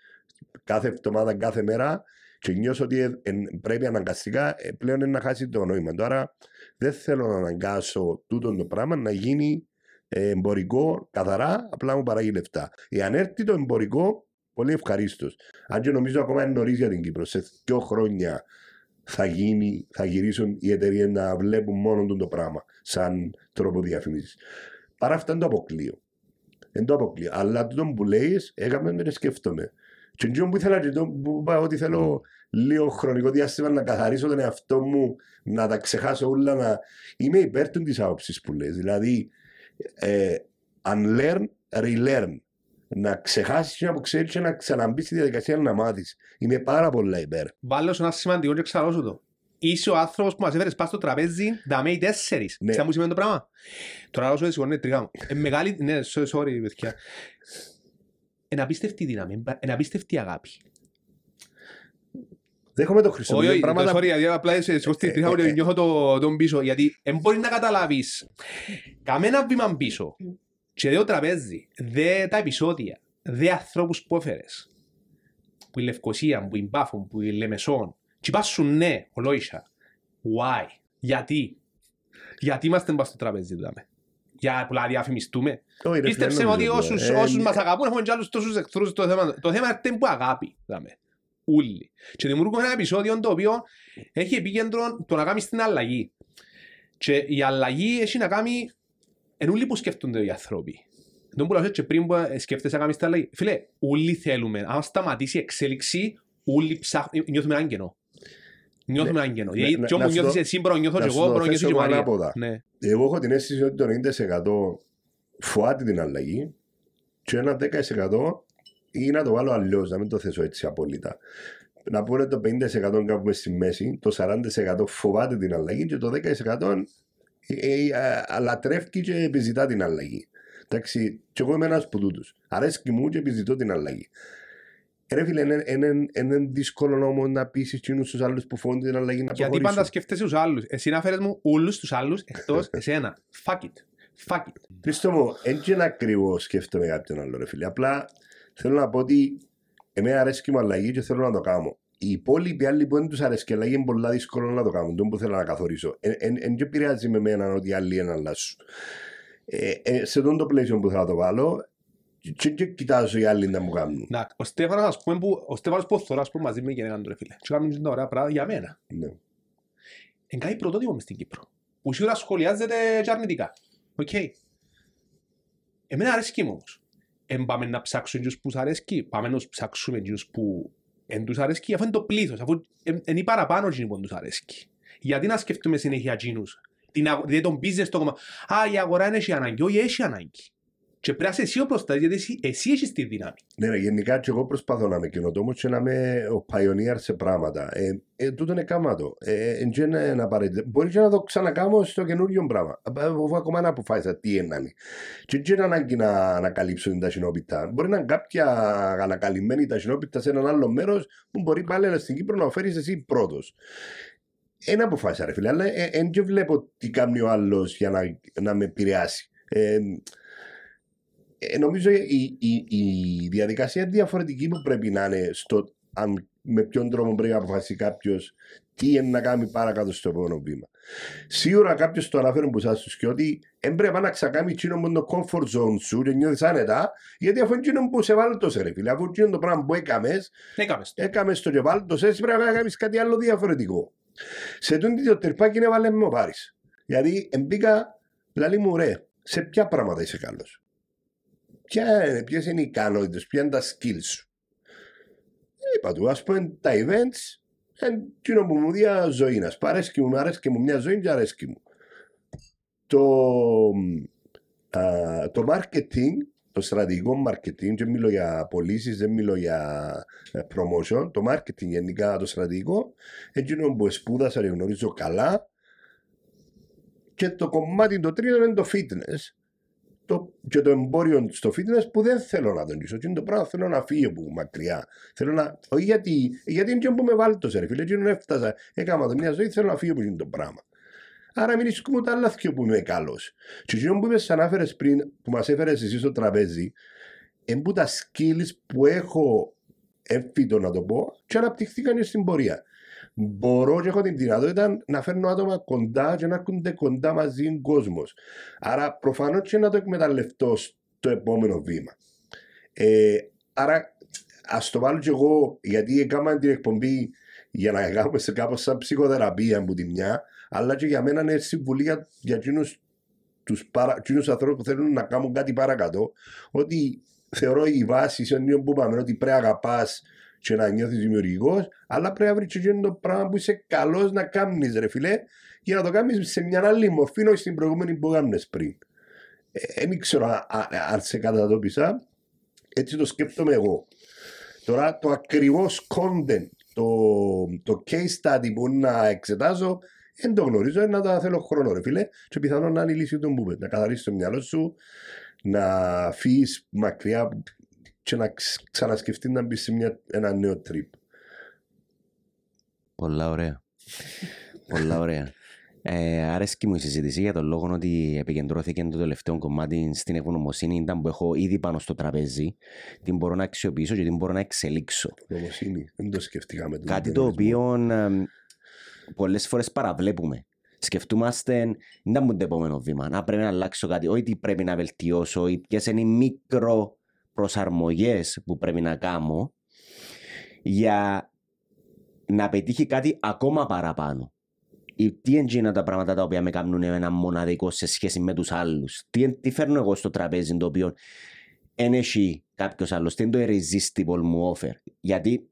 κάθε εβδομάδα, κάθε μέρα, και νιώσω ότι ε, ε, πρέπει αναγκαστικά ε, πλέον ε, να χάσει το νόημα. Τώρα δεν θέλω να αναγκάσω τούτο το πράγμα να γίνει ε, εμπορικό καθαρά, απλά μου παράγει λεφτά. Εάν έρθει το εμπορικό, πολύ ευχαρίστως. Αν και νομίζω ακόμα είναι νωρίς για την Κύπρο, σε δύο χρόνια θα, γίνει, θα γυρίσουν οι εταιρείες να βλέπουν μόνο το πράγμα σαν τρόπο διαφήμισης. Άρα αυτά είναι το αποκλείο. Είναι το αποκλείο. Αλλά τούτο που λέεις, έκαμε με το σκέφτομαι. Και εκείνο που ήθελα και το που είπα ότι θέλω λίγο χρονικό διάστημα να καθαρίσω τον εαυτό μου, να τα ξεχάσω όλα, να... Είμαι υπέρ του της άποψης που λες. Δηλαδή, ε, unlearn, relearn. Να ξεχάσεις και να ξέρεις και να ξαναμπείς στη διαδικασία να μάθεις. Είμαι πάρα πολλά υπέρ. Βάλω σε ένα σημαντικό και ξαλώσω το. Είσαι ο άνθρωπος που μας έφερες πας στο τραπέζι, δαμε οι τέσσερις. Ναι. Ξέρετε μου σημαίνει το πράγμα. Τώρα λόγω σου σηκώνει τριγά μου. Ε, μεγάλη, ναι, sorry, παιδιά. Εν απίστευτη δύναμη, εν απίστευτη αγάπη. Δέχομαι το Χρήστο. Όχι, sorry, απλά σηκώστη τριγά μου και νιώθω τον πίσω. Γιατί δεν μπορείς να καταλάβεις καμένα βήμα πίσω. Και δε ο τραπέζι, δε τα επεισόδια, δε ανθρώπους που έφερες. Που η Λευκοσία, που η Μπάφων, που η Λεμεσόν. Και είπα σου ναι, ολόησα. Why? Γιατί? Γιατί είμαστε μπας στο τραπέζι, δηλαδή. Για να διαφημιστούμε. Πίστεψε ότι όσους μας αγαπούν έχουμε και άλλους τόσους εχθρούς. Το θέμα είναι που αγάπη, δηλαδή. Ούλοι. Και δημιουργούμε ένα επεισόδιο το οποίο έχει επίκεντρο το να κάνεις την αλλαγή. Και η αλλαγή έχει να κάνει εν ούλοι που σκέφτονται οι άνθρωποι. Δεν μπορούσα και πριν που σκέφτεσαι να κάνεις την αλλαγή. Φίλε, ούλοι θέλουμε. Αν σταματήσει η εξέλιξη, ούλοι ψάχνουν, νιώθουμε έναν κενό. Νιώθουμε έναν κενό. Γιατί κι όπου νιώθεις εσύ, μπορώ να νιώθω και εγώ, μπορώ να νιώθω και η Μαρία. Εγώ έχω την αίσθηση ότι το ενενήντα τοις εκατό φοάται την αλλαγή και ένα δέκα τοις εκατό ή να το βάλω αλλιώς, να μην το θέσω έτσι απόλυτα. Να πω ότι το πενήντα τοις εκατό κάπου στη μέση, το σαράντα τοις εκατό φοβάται την αλλαγή και το δέκα τοις εκατό λατρεύει και επιζητά την αλλαγή. Εντάξει, και εγώ είμαι ένας που τούτους. Αρέσκει μου και επιζητώ την αλλαγή. Ρε φίλε, είναι δύσκολο όμως να πείσεις κοινούς στους άλλους που φοβούνται την αλλαγή να προχωρήσουν. Γιατί πάντα σκέφτεσαι τους άλλους. Εσύ να φέρεις μου όλους τους άλλους εκτός εσένα. Fuck it. Fuck it. Χρήστο μου, έτσι είναι ακριβώς σκέφτομαι κάποιον άλλο ρε φίλε. Απλά θέλω να πω ότι εμένα αρέσκει μου αλλαγή και θέλω να το κάνω. Οι υπόλοιποι άλλοι που δεν τους αρέσκει η αλλαγή είναι πολύ δύσκολο να το κάνουν. Τον που θέλω να καθορίσω. Εν και επηρεάζει με εμένα ότι οι άλλοι είναι αλλάσουν. Σε τον το πλαίσιο που θα το βάλω. Και, και κοιτάζω οι άλλοι να μου κάνουν. Να, ο Στέφανος, ας πούμε, που, ο Στέφανος Ποθωρά, ας πούμε, μαζί με γεννήκαν του ρε φίλε. Και κάνουν τα ωραία πράγματα για μένα. Ναι. Είναι κάτι πρωτότυπο μες στην Κύπρο. Που σίγουρα σχολιάζεται και αρνητικά. Οκ. Okay. Εμένα αρέσκει μου όμως. Εν πάμε να ψάξουμε τους που τους αρέσκει. Πάμε να ψάξουμε τους που εν τους αρέσκει. Αφού είναι το πλήθος. Αφού είναι παραπάνω τους που τους αρέσκει. Γιατί να σκεφτούμε συνέχεια τους. Δεν τον πείζεσαι στο κομμάτι. Α, η αγορά είναι έχει ανάγκη. Όχι, έχει ανάγκη. Και πρέπει να είσαι εσύ ο προστάτης, γιατί εσύ, εσύ έχεις τη δύναμη. Ναι, γενικά και εγώ προσπαθώ να είμαι καινοτόμος και να είμαι ο pioneer σε πράγματα. Ε, ε, τούτο είναι κάμματο. Ε, ε, μπορεί και να το ξανακάμω στο καινούριο πράγμα. Εγώ ακόμα να αποφάσισα τι είναι. Και δεν είναι ανάγκη να ανακαλύψω την ταχυνότητα. Μπορεί να είναι κάποια ανακαλυμμένη ταχυνότητα σε έναν άλλο μέρος που μπορεί πάλι στην Κύπρο να φέρεις εσύ πρώτος. Ένα αποφάσισα, ρε φίλε, αλλά δεν ε, ε, βλέπω τι κάνει ο άλλος για να, να με επηρεάσει. Ε, Ε, νομίζω η, η, η διαδικασία διαφορετική που πρέπει να είναι στο αν, με ποιον τρόπο πρέπει να αποφασίσει κάποιος τι είναι να κάνει παρακάτω στο επόμενο βήμα. Σίγουρα κάποιος το αναφέρει που σας τους και ότι έπρεπε να ξακάμει εκείνο με το comfort zone σου και νιώθεις άνετα, γιατί αφού εκείνο που σε βάλτωσε ρε φίλε, αφού εκείνο το πράγμα που έκαμες, έκαμες το και βάλτωσε, εσύ πρέπει να κάνεις κάτι άλλο διαφορετικό. Σε τούτη το τερπάκι είναι βάλε με ο Πάρης. Δηλαδή εμπήκα, λαλή μου ρε, σε ποια πράγματα είσαι καλός. Ποιες είναι οι ικανότητες, ποια είναι τα skills σου. Είπα του, ας πούμε τα events, είναι κοινό που μου διά ζωή, να σπαρέσκει μου, αρέσκει μου, μια ζωή και αρέσκει μου. Το, α, το marketing, το στρατηγικό marketing, δεν μιλώ για πωλήσεις, δεν μιλώ για promotion, το marketing γενικά το στρατηγικό, είναι κοινό που σπούδασα, γνωρίζω καλά. Και το κομμάτι το τρίτο είναι το fitness. Το, και το εμπόριο στο fitness που δεν θέλω να τονίσω. Τι είναι το πράγμα, θέλω να φύγω που μακριά. Θέλω να, όχι γιατί, γιατί είναι και που με βάλει το σερφίλ, έτσι είναι έφτασα, έκανα το μια ζωή, θέλω να φύγω που είναι το πράγμα. Άρα μην ρισκούμε τα λάθη που είμαι καλός. Και εκείνο που είπες, ανάφερες πριν, που μας έφερες εσύ στο τραπέζι, εμπού τα skills που έχω εύφυτο να το πω, και αναπτυχθήκαν στην πορεία. Μπορώ και έχω την δυνατότητα να φέρνω άτομα κοντά και να έρχονται κοντά μαζί κόσμος. Άρα προφανώς και να το εκμεταλλευτώ στο επόμενο βήμα. Ε, άρα ας το βάλω και εγώ, γιατί έκανα την εκπομπή για να κάνουμε σε κάπως σαν ψυχοθεραπεία από τη μια, αλλά και για μένα είναι συμβουλή για, για εκείνους, τους παρα, εκείνους ανθρώπους που θέλουν να κάνουν κάτι παρακάτω, ότι θεωρώ η βάση είναι που είπαμε, ότι πρέπει να αγαπάς και να νιώθεις δημιουργικός, αλλά πρέπει να βρεις και το πράγμα που είσαι καλός να κάνεις ρε φιλέ, για να το κάνεις σε μια άλλη μορφή, όχι στην προηγούμενη που κάνεις πριν. Δεν ε, ξέρω αν σε κατατόπισα, έτσι το σκέφτομαι εγώ. Τώρα το ακριβώς content, το, το case study που να εξετάζω, δεν το γνωρίζω, δεν θα θέλω χρόνο ρε φιλέ, και πιθανόν να είναι η λύση του μπούμε, να καθαρίσεις το μυαλό σου, να φύγεις μακριά, και να ξανασκεφτεί να μπει σε μια, ένα νέο τρίπ. Πολλά ωραία. Πολλά ωραία. Ε, αρέσκει μου η συζήτηση για τον λόγο ότι επικεντρώθηκε το τελευταίο κομμάτι στην ευγνωμοσύνη, ήταν που έχω ήδη πάνω στο τραπέζι, την μπορώ να αξιοποιήσω και την μπορώ να εξελίξω. Ευγνωμοσύνη, δεν το σκεφτήκαμε. Κάτι το οποίο πολλές φορές παραβλέπουμε. Σκεφτούμαστε, ήταν το επόμενο βήμα, να πρέπει να αλλάξω κάτι, όχι τι πρέπει να βελτιώσω, ή ποιες είναι οι μικρο προσαρμογές που πρέπει να κάνω για να πετύχει κάτι ακόμα παραπάνω. Ή τι είναι τα πράγματα τα οποία με κάνουν ένα μοναδικό σε σχέση με τους άλλους. Τι, τι φέρνω εγώ στο τραπέζι το οποίο δεν έχει κάποιος άλλος. Τι είναι το irresistible μου offer. Γιατί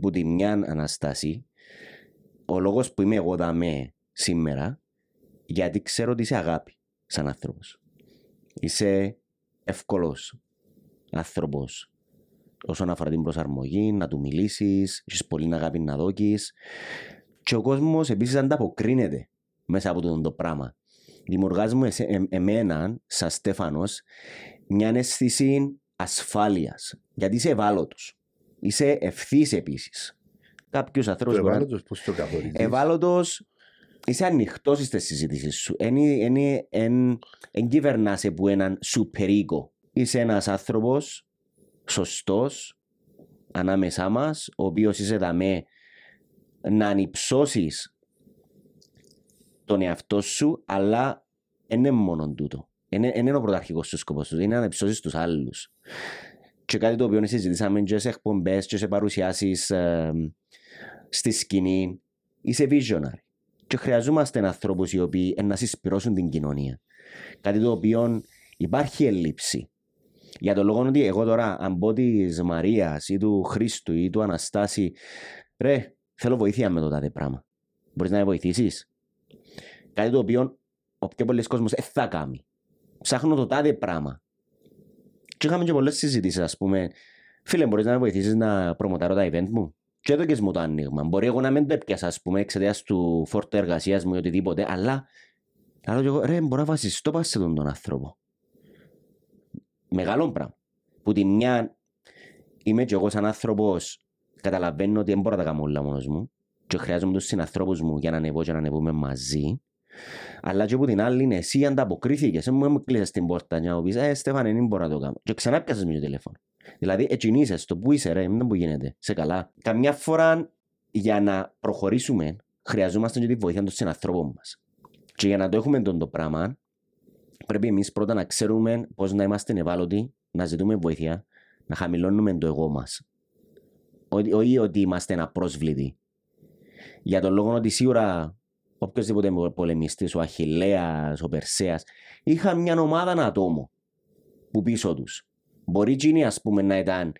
που τη μια Αναστάση, ο λόγος που είμαι εγώ δαμέ σήμερα, γιατί ξέρω ότι είσαι αγάπη σαν άνθρωπος. Είσαι ευκολός άνθρωπος. Όσον αφορά την προσαρμογή, να του μιλήσεις, έχεις πολύ αγάπη να δώκεις. Και ο κόσμος επίσης ανταποκρίνεται μέσα από το, το πράγμα. Δημιουργάζουμε ε, ε, εμένα, σαν Στέφανος, μια αίσθηση ασφάλειας. Γιατί είσαι ευάλωτος. Είσαι ευθύς επίσης. Κάποιος άνθρωπος. Ευάλωτος, πώς το καθορίζεις. Ευάλωτος, είσαι ανοιχτός στις συζήτησεις σου. Εν κυβερνάσαι που έναν σου περίκο. Είσαι ένας άνθρωπος σωστός ανάμεσά μας, ο οποίος είσαι δαμέ να ανυψώσεις τον εαυτό σου, αλλά δεν είναι μόνο τούτο. Δεν είναι ο πρωταρχικός σου σκοπός του, είναι να ανυψώσεις τους άλλους. Και κάτι το οποίο συζητήσαμε και σε εκπομπές και σε παρουσιάσεις ε, στη σκηνή, είσαι visionary. Και χρειαζόμαστε ανθρώπους οι οποίοι να συσπυρώσουν την κοινωνία. Κάτι το οποίο υπάρχει ελλείψη. Για τον λόγο ότι εγώ τώρα, αν πω τη Μαρία ή του Χρήστου ή του Αναστάση, ρε, θέλω βοήθεια με το τάδε πράγμα. Μπορείς να με βοηθήσεις. Κάτι το οποίο ο πιο πολλής κόσμος δεν θα κάνει. Ψάχνω το τάδε πράγμα. Και είχαμε και πολλές συζητήσεις, ας πούμε, φίλε, μπορείς να με βοηθήσεις να προμοτάρω τα event μου. Και έδωκες μου το άνοιγμα. Μπορεί εγώ να μην το έπιασα, ας πούμε, εξαιτίας του φόρτου εργασίας μου ή οτιδήποτε, αλλά να λέω και εγώ, ρε, μπορώ να βασιστώ πάνω σε τον άνθρωπο. Μεγάλο πράγμα. Που τη μια είμαι και εγώ σαν άνθρωπος, καταλαβαίνω ότι δεν μπορώ να τα κάνω όλα μόνος μου και χρειάζομαι τους συνανθρώπους μου για να ανεβώ και να ανεβούμε μαζί. Αλλά και που την άλλη είναι εσύ ανταποκρίθηκες, μου έκλεισες την πόρτα και να μου πεις «Ε, Στέφανε, δεν μπορώ να το κάνω». Και ξανά πιάσες με το τηλέφωνο. Δηλαδή, έτσι είσαι, στο που είσαι, ρε, μην που γίνεται. Σε καλά. Καμιά φορά για να προχωρήσουμε, χρειαζόμαστε και τη βοήθεια των συνανθρώπων μας. Και για να το έχουμε τον το πράγμα, πρέπει εμείς πρώτα να ξέρουμε πώς να είμαστε ευάλωτοι, να ζητούμε βοήθεια, να χαμηλώνουμε το εγώ μας. Όχι ότι είμαστε απρόσβλητοι. Για τον λόγο ότι σίγουρα οποιοδήποτε πολεμιστής, ο Αχιλλέας, ο Περσέας, είχαν μια ομάδα ατόμων που πίσω τους. Μπορεί και ας πούμε να ήταν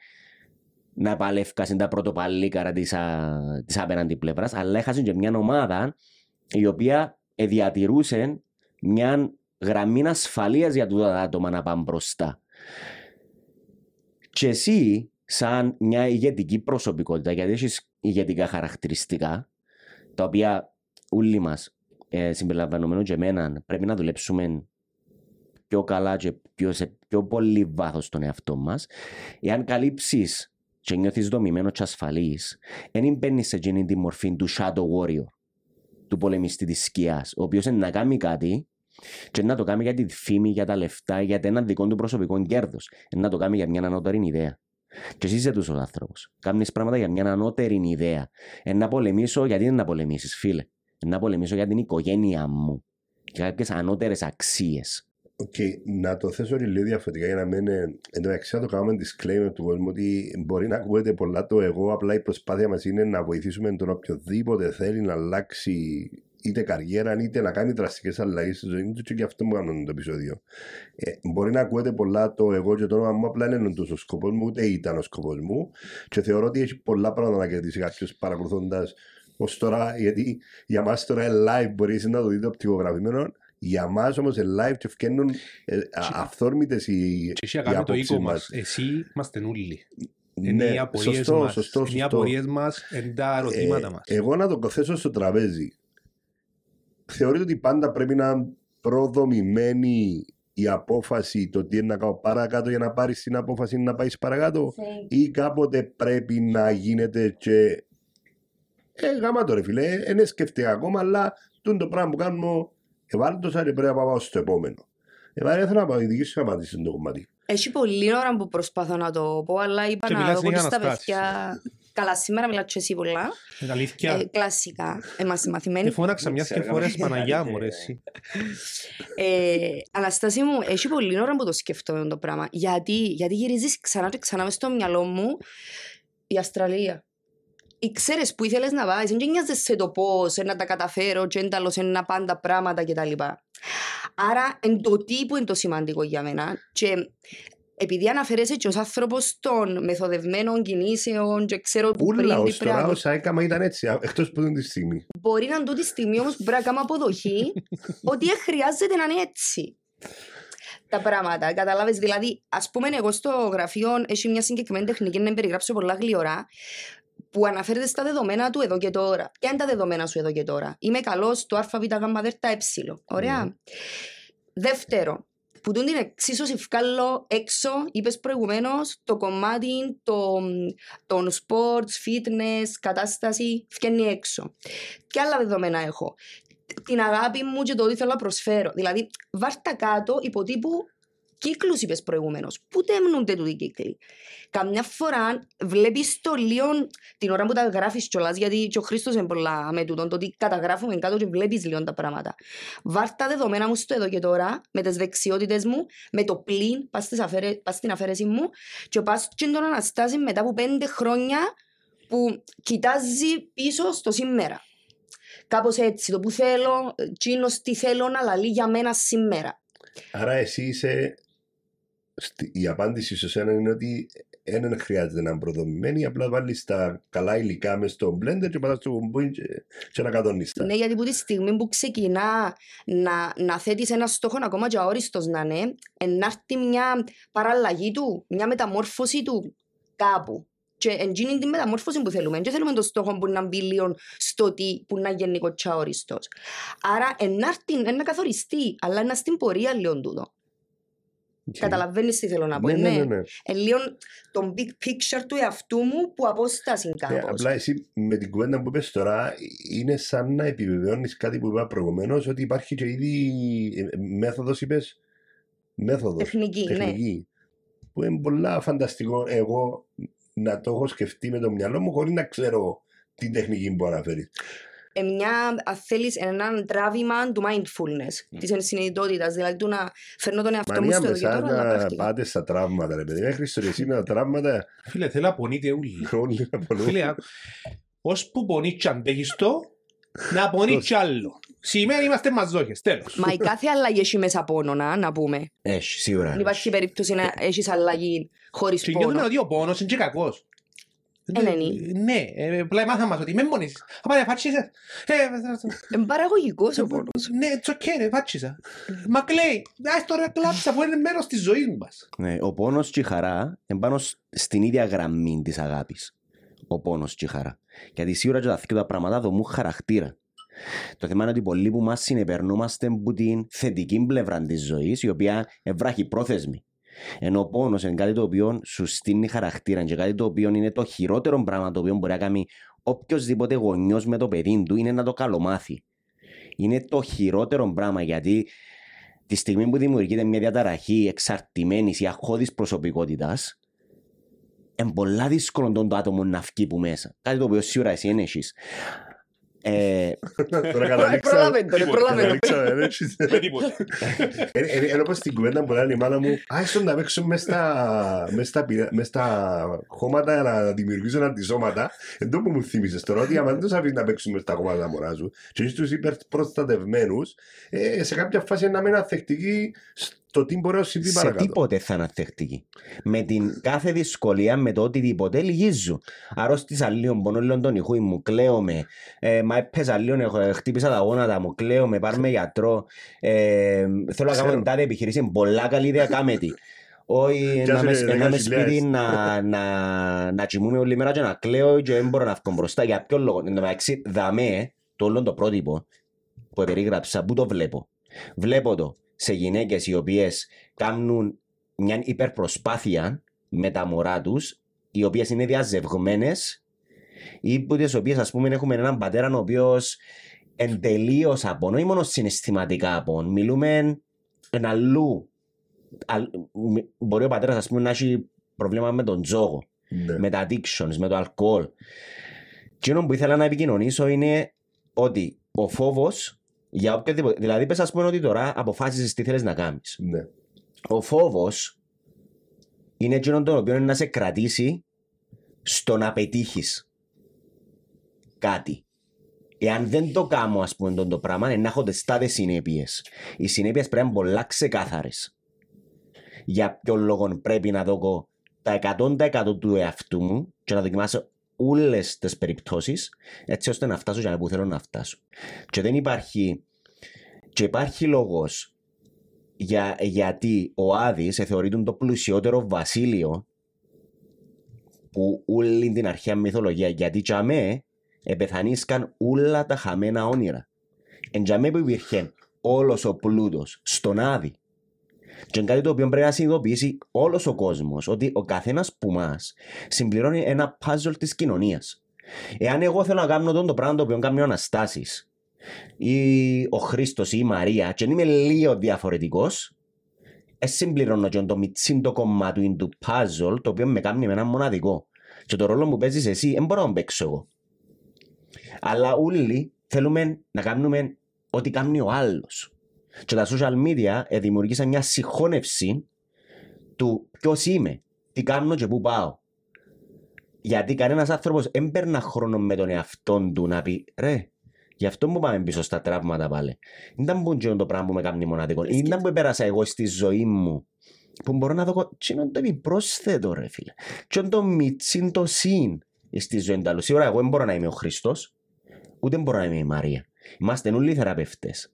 να παλεύκασαν τα πρωτοπαλίκαρα της, της απέναντι πλευράς, αλλά έχασαν και μια ομάδα η οποία διατηρούσε μια γραμμή ασφαλείας για τούτα τα άτομα να πάνε μπροστά. Και εσύ, σαν μια ηγετική προσωπικότητα, γιατί έχεις ηγετικά χαρακτηριστικά, τα οποία όλοι μας, ε, συμπεριλαμβανομένου και εμένα, πρέπει να δουλέψουμε πιο καλά και πιο, σε πιο πολύ βάθος στον εαυτό μας. Εάν καλύψεις και νιώθεις δομημένο και ασφαλής, δεν μπαίνεις σε εκείνη τη μορφή του shadow warrior, του πολεμιστή της σκιάς, ο οποίος είναι να κάνει κάτι και να το κάνει για τη φήμη, για τα λεφτά, για έναν δικό του προσωπικό κέρδος, να το κάνει για μια ανώτερη ιδέα. Και εσύ είσαι τους ο άνθρωπος. Κάνεις πράγματα για μια ανώτερη ιδέα. Ε, να πολεμήσω, γιατί δεν να πολεμήσεις, φίλε. Ε, να πολεμήσω για την οικογένειά μου. Για κάποιες ανώτερες αξίες. Οκ, okay, να το θέσω λίγο διαφορετικά για να μην είναι. Εντάξει, να το κάνουμε disclaimer του κόσμου ότι μπορεί να ακούγεται πολλά το εγώ. Απλά η προσπάθεια μας είναι να βοηθήσουμε τον οποιοδήποτε θέλει να αλλάξει είτε καριέρα είτε να κάνει δραστικές αλλαγές στη ζωή του. Και γι' αυτό μου κάνουν το επεισόδιο. Ε, μπορεί να ακούγεται πολλά το εγώ και το όνομα μου, απλά είναι ο σκοπός μου, ούτε ήταν ο σκοπός μου. Και θεωρώ ότι έχει πολλά πράγματα να κερδίσει κάποιος παρακολουθώντας ως τώρα, γιατί για μας τώρα live μπορείς να το δείτε οπτικογραφημένο. Για μας όμως live και φκένουν ε, αυθόρμητες οι, οι απόψεις μας. Εσύ είμαστε νουλοι. Είναι οι απορίες μας, είναι οι απορίες μας, είναι τα ερωτήματα μας. Εγώ να το θέσω στο τραπέζι. Θεωρείτε ότι πάντα πρέπει να είναι προδομημένη η απόφαση το τι είναι να κάνω παρακάτω για να πάρεις την απόφαση να πάει παρακάτω, okay, ή κάποτε πρέπει να γίνεται και ε, γάμα το ρε φίλε, δεν σκέφτηκα ακόμα, αλλά τούν το πράγμα που κάνουμε ευάλωτος, άρα πρέπει να πάω στο επόμενο. Ευάλωτα, θέλω να πάω, η δική σου απάντηση είναι το κομμάτι. Έχει πολλή ώρα που προσπαθώ να το πω, αλλά είπα και να δω πολύ στα παιδιά. Καλά, σήμερα μιλάω και εσύ πολλά. Ε, κλασικά. Είμαστε μαθημένοι. Και φώναξα μιας και φορές Παναγιά μου, ρε εσύ. ε, Αναστάση μου, έχει πολλή ώρα που το σκεφτόμαι το πράγμα. Γιατί, γιατί γυρίζεις ξανά και ξανά μες στο μυαλό μου η Αυστραλία. Ξέρεις που ήθελες να βάζεις, δεν νοιάζεσαι το πώς, να τα καταφέρω, τσένταλος, ένα πάντα πράγματα κτλ. Άρα, εν το τύπο είναι το σημαντικό για μένα. Και επειδή αναφέρεσαι και ως άνθρωπος των μεθοδευμένων κινήσεων και ξέρω που πριν την πράγμα. Όσα έκαμα ήταν έτσι, εκτός που δεν τη στιγμή. Μπορεί να είναι τη στιγμή όμως που πρέπει να κάνουμε αποδοχή ότι χρειάζεται να είναι έτσι τα πράγματα. Καταλάβες, δηλαδή, ας πούμε, εγώ στο γραφείο έχει μια συγκεκριμένη τεχνική να περιγράψω πολλά γλυωρά, που αναφέρεται στα δεδομένα του εδώ και τώρα. Ποια είναι τα δεδομένα σου εδώ και τώρα? Είμαι καλός στο ΑΒΓΔΕ. Ωραία. Mm. Δεύτερο, που τούν την εξίσωση βγάλω έξω, είπες προηγουμένως, το κομμάτι των το, sports, fitness, κατάσταση, βγαίνει έξω. Τι άλλα δεδομένα έχω? Την αγάπη μου και το ότι θέλω να προσφέρω. Δηλαδή, βάρτα κάτω υποτύπου κύκλους, είπες προηγουμένως. Πού τέμνουνται τούτοι κύκλοι? Καμιά φορά βλέπεις το λίγο την ώρα που τα γράφεις κιόλας, γιατί και ο Χρήστος είναι πολλά με τούτον, το ότι καταγράφουμε κάτω και βλέπεις λίγο τα πράγματα. Βάρ' τα δεδομένα μου στο εδώ και τώρα, με τις δεξιότητες μου, με το πλήν, πας στην αφαίρεση μου, και πας και τον Αναστάση μετά από πέντε χρόνια που κοιτάζει πίσω στο σήμερα. Κάπως έτσι, το που θέλω, τσίνος τι θέλω να λαλεί για μένα σήμερα. Άρα εσύ είσαι, η απάντηση σε σένα είναι ότι έναν χρειάζεται να είναι προδομημένη, απλά βάλεις τα καλά υλικά μες στο blender και πατάς το κουμπούι και, και να κατώνεις τα. Ναι, γιατί που τη στιγμή που ξεκινά να, να θέτεις ένα στόχο ακόμα και αόριστος να είναι, ενάρτη μια παραλλαγή του, μια μεταμόρφωση του κάπου. Και εντύνει την μεταμόρφωση που θέλουμε. Και θέλουμε το στόχο που να μπει λίγο στο ότι που να γίνει κοτσαόριστος. Άρα ενάρτην, να καθοριστεί, αλλά να στην πορεία λίγο τούτο. Okay. Καταλαβαίνεις τι θέλω να πω. Ναι, ναι, ναι, ναι. Ε, λίγο τον big picture του εαυτού μου που απόσταση κάπως. Ναι, απλά εσύ με την κουβέντα που είπες τώρα είναι σαν να επιβεβαιώνεις κάτι που είπα προηγουμένως, ότι υπάρχει και ήδη μέθοδος, είπες, μέθοδος, τεχνική. τεχνική. Ναι. που είναι πολλά φανταστικό εγώ να το έχω σκεφτεί με το μυαλό μου χωρίς να ξέρω τι τεχνική μπορεί να φέρει. Ε, μια, αν θέλεις, έναν τράβημα του mindfulness, mm. της ενσυνειδητότητας, δηλαδή του να φέρνω τον εαυτό μου στο εδώ και τώρα. Μαρία, να πάτε στα τραύματα, ρε παιδιά, Χριστουγεννιάτικα είναι τα τραύματα. Φίλε, θέλω να πονείτε όλοι. Όλοι να πονούν. Φίλε, ως που πονεί κι αντέχεις το, να πονεί κι άλλο. Σήμερα είμαστε μαζόχες, τέλος. Μα η κάθε αλλαγή έχει μέσα πόνο, να, να πούμε. Έχει, σίγουρα. Δεν υπάρχει περίπτωση να έχεις αλλαγή χωρίς πόνο. Και νιώθουμε ότι ο πόνος είναι και κακός. Ναι, πλάι μάθαμε ότι με μόνες. Απάρε, φάτσισα. Είναι παραγωγικός ο πόνος. Ναι, τσοκέρε, φάτσισα. Μα κλαίει, ας τώρα κλάψα που είναι μέρος της ζωής μας. Ο πόνος και η χαρά είναι πάνω στην ίδια γραμμή της αγάπης. Ο πόνος και η χαρά. Γιατί σίγουρα και τα δύο πράγματα δομούν χαρακτήρα. Το θέμα είναι ότι πολλοί που μας συνεπερνούμαστε από την θετική πλευρά της ζωής, η οποία βράχει πρόθεσμη. Ενώ ο πόνος είναι κάτι το οποίο σου στείνει χαρακτήρα και κάτι το οποίο είναι το χειρότερο πράγμα το οποίο μπορεί να κάνει οποιοδήποτε γονιός με το παιδί του, είναι να το καλομάθει. Είναι το χειρότερο πράγμα, γιατί τη στιγμή που δημιουργείται μια διαταραχή εξαρτημένης ή αχώδης προσωπικότητας, είναι πολλά δύσκολο το άτομο να βγει που μέσα. Κάτι το οποίο σίγουρα εσύ δεν έχεις. Τώρα καταλήξαμε. Ενώ πως στην κουβέντα μπορεί να είναι η μάνα μου, άρχισαν να παίξουν μες στα χώματα, να δημιουργήσουν αντισώματα. Εν τω που μου θύμισες τώρα ότι άμα δεν τους αφήσεις να παίξουν μες στα χώματα τα μωρά σου και είσαι τους υπερπροστατευμένους, σε κάποια φάση να μείνουν ανθεκτικοί στο τι μπορεί να συμβεί παρακάτω. Σε τίποτε θα είναι ανθεκτικοί. Με την κάθε δυσκολία, με το οτιδήποτε, λυγίζουν. Αρρώστησα λίγο, πονώ λίγο τον ηχούι μου, κλαίομαι. Ε, μα έπαιζα λίγο, χτύπησα τα γόνατα μου, κλαίομαι, πάρουμε γιατρό. Ε, θέλω να κάνω τάδε επιχειρήση, πολλά καλή ιδέα, κάμε τη. Όχι να είμαι σπίτι να τσιμούμε όλη μέρα και να κλαίω και δεν μπορώ να βγω μπροστά. Για ποιο λόγο? Εν τω μεταξύ, δαμέ το όλο το πρότυπο που περιγράψα, πού το βλέπω? Βλέπω το σε γυναίκες οι οποίες κάνουν μια υπερπροσπάθεια με τα μωρά τους, οι οποίες είναι διαζευγμένες ή που τις οποίες, ας πούμε, έχουμε έναν πατέρα ο οποίος εντελείως απόν, όχι μόνο συναισθηματικά απόν, μιλούμε εν αλλού. Μπορεί ο πατέρας, ας πούμε, να έχει προβλήμα με τον τζόγο, ναι, με τα addictions, με το αλκοόλ. Και αυτό που ήθελα να επικοινωνήσω είναι ότι ο φόβος, για οποιοδήποτε, δηλαδή πες, ας πούμε, ότι τώρα αποφάσισες τι θέλεις να κάνεις. Ναι. Ο φόβος είναι εκείνο το οποίο είναι να σε κρατήσει στο να πετύχεις κάτι. Εάν δεν το κάνω, ας πούμε, το, το πράγμα, είναι να έχω τεστάδες συνέπειες. Οι συνέπειες πρέπει να είναι πολλά ξεκάθαρες. Για ποιον λόγο πρέπει να δω τα εκατό τοις εκατό του εαυτού μου και να δοκιμάσω όλες τις περιπτώσεις, έτσι ώστε να φτάσω για να που θέλω να φτάσω. Και δεν υπάρχει, και υπάρχει λόγος για, γιατί ο Άδης θεωρείται το πλουσιότερο βασίλειο που όλη την αρχαία μυθολογία, γιατί για μέ επεθανίσκαν όλα τα χαμένα όνειρα. Εν για μέ που υπήρχε όλος ο πλούτος στον Άδη. Και είναι κάτι το οποίο πρέπει να συνειδητοποιήσει όλος ο κόσμος, ότι ο καθένας που μας συμπληρώνει ένα puzzle της κοινωνίας. Εάν εγώ θέλω να κάνω τον το πράγμα το οποίο κάνει ο Αναστάσης ή ο Χρήστος ή η Μαρία και είμαι λίγο διαφορετικός, συμπληρώνω και το μητσίντο κομμάτι του puzzle το οποίο με κάνει με ένα μοναδικό. Και το ρόλο που παίζεις εσύ δεν μπορώ να τον παίξω εγώ. Αλλά όλοι θέλουμε να κάνουμε ό,τι κάνει ο άλλος. Και τα social media ε, δημιουργήσαν μια συγχώνευση του ποιος είμαι, τι κάνω και πού πάω. Γιατί κανένας άνθρωπος δεν παίρνει χρόνο με τον εαυτόν του να πει «Ρε, γι' αυτό μου πάμε πίσω στα τραύματα πάλι. Ήταν που είναι το πράγμα που με κάνει μοναδικό. Ήταν που πέρασα εγώ στη ζωή μου, που μπορώ να δω τι είναι το επιπρόσθετο, ρε φίλε. Τι είναι το μητσίν το σύν στη ζωή του». Σίγουρα εγώ δεν μπορώ να είμαι ο Χριστός, ούτε μπορώ να είμαι η Μαρία. Είμαστε όλοι θεραπευτές.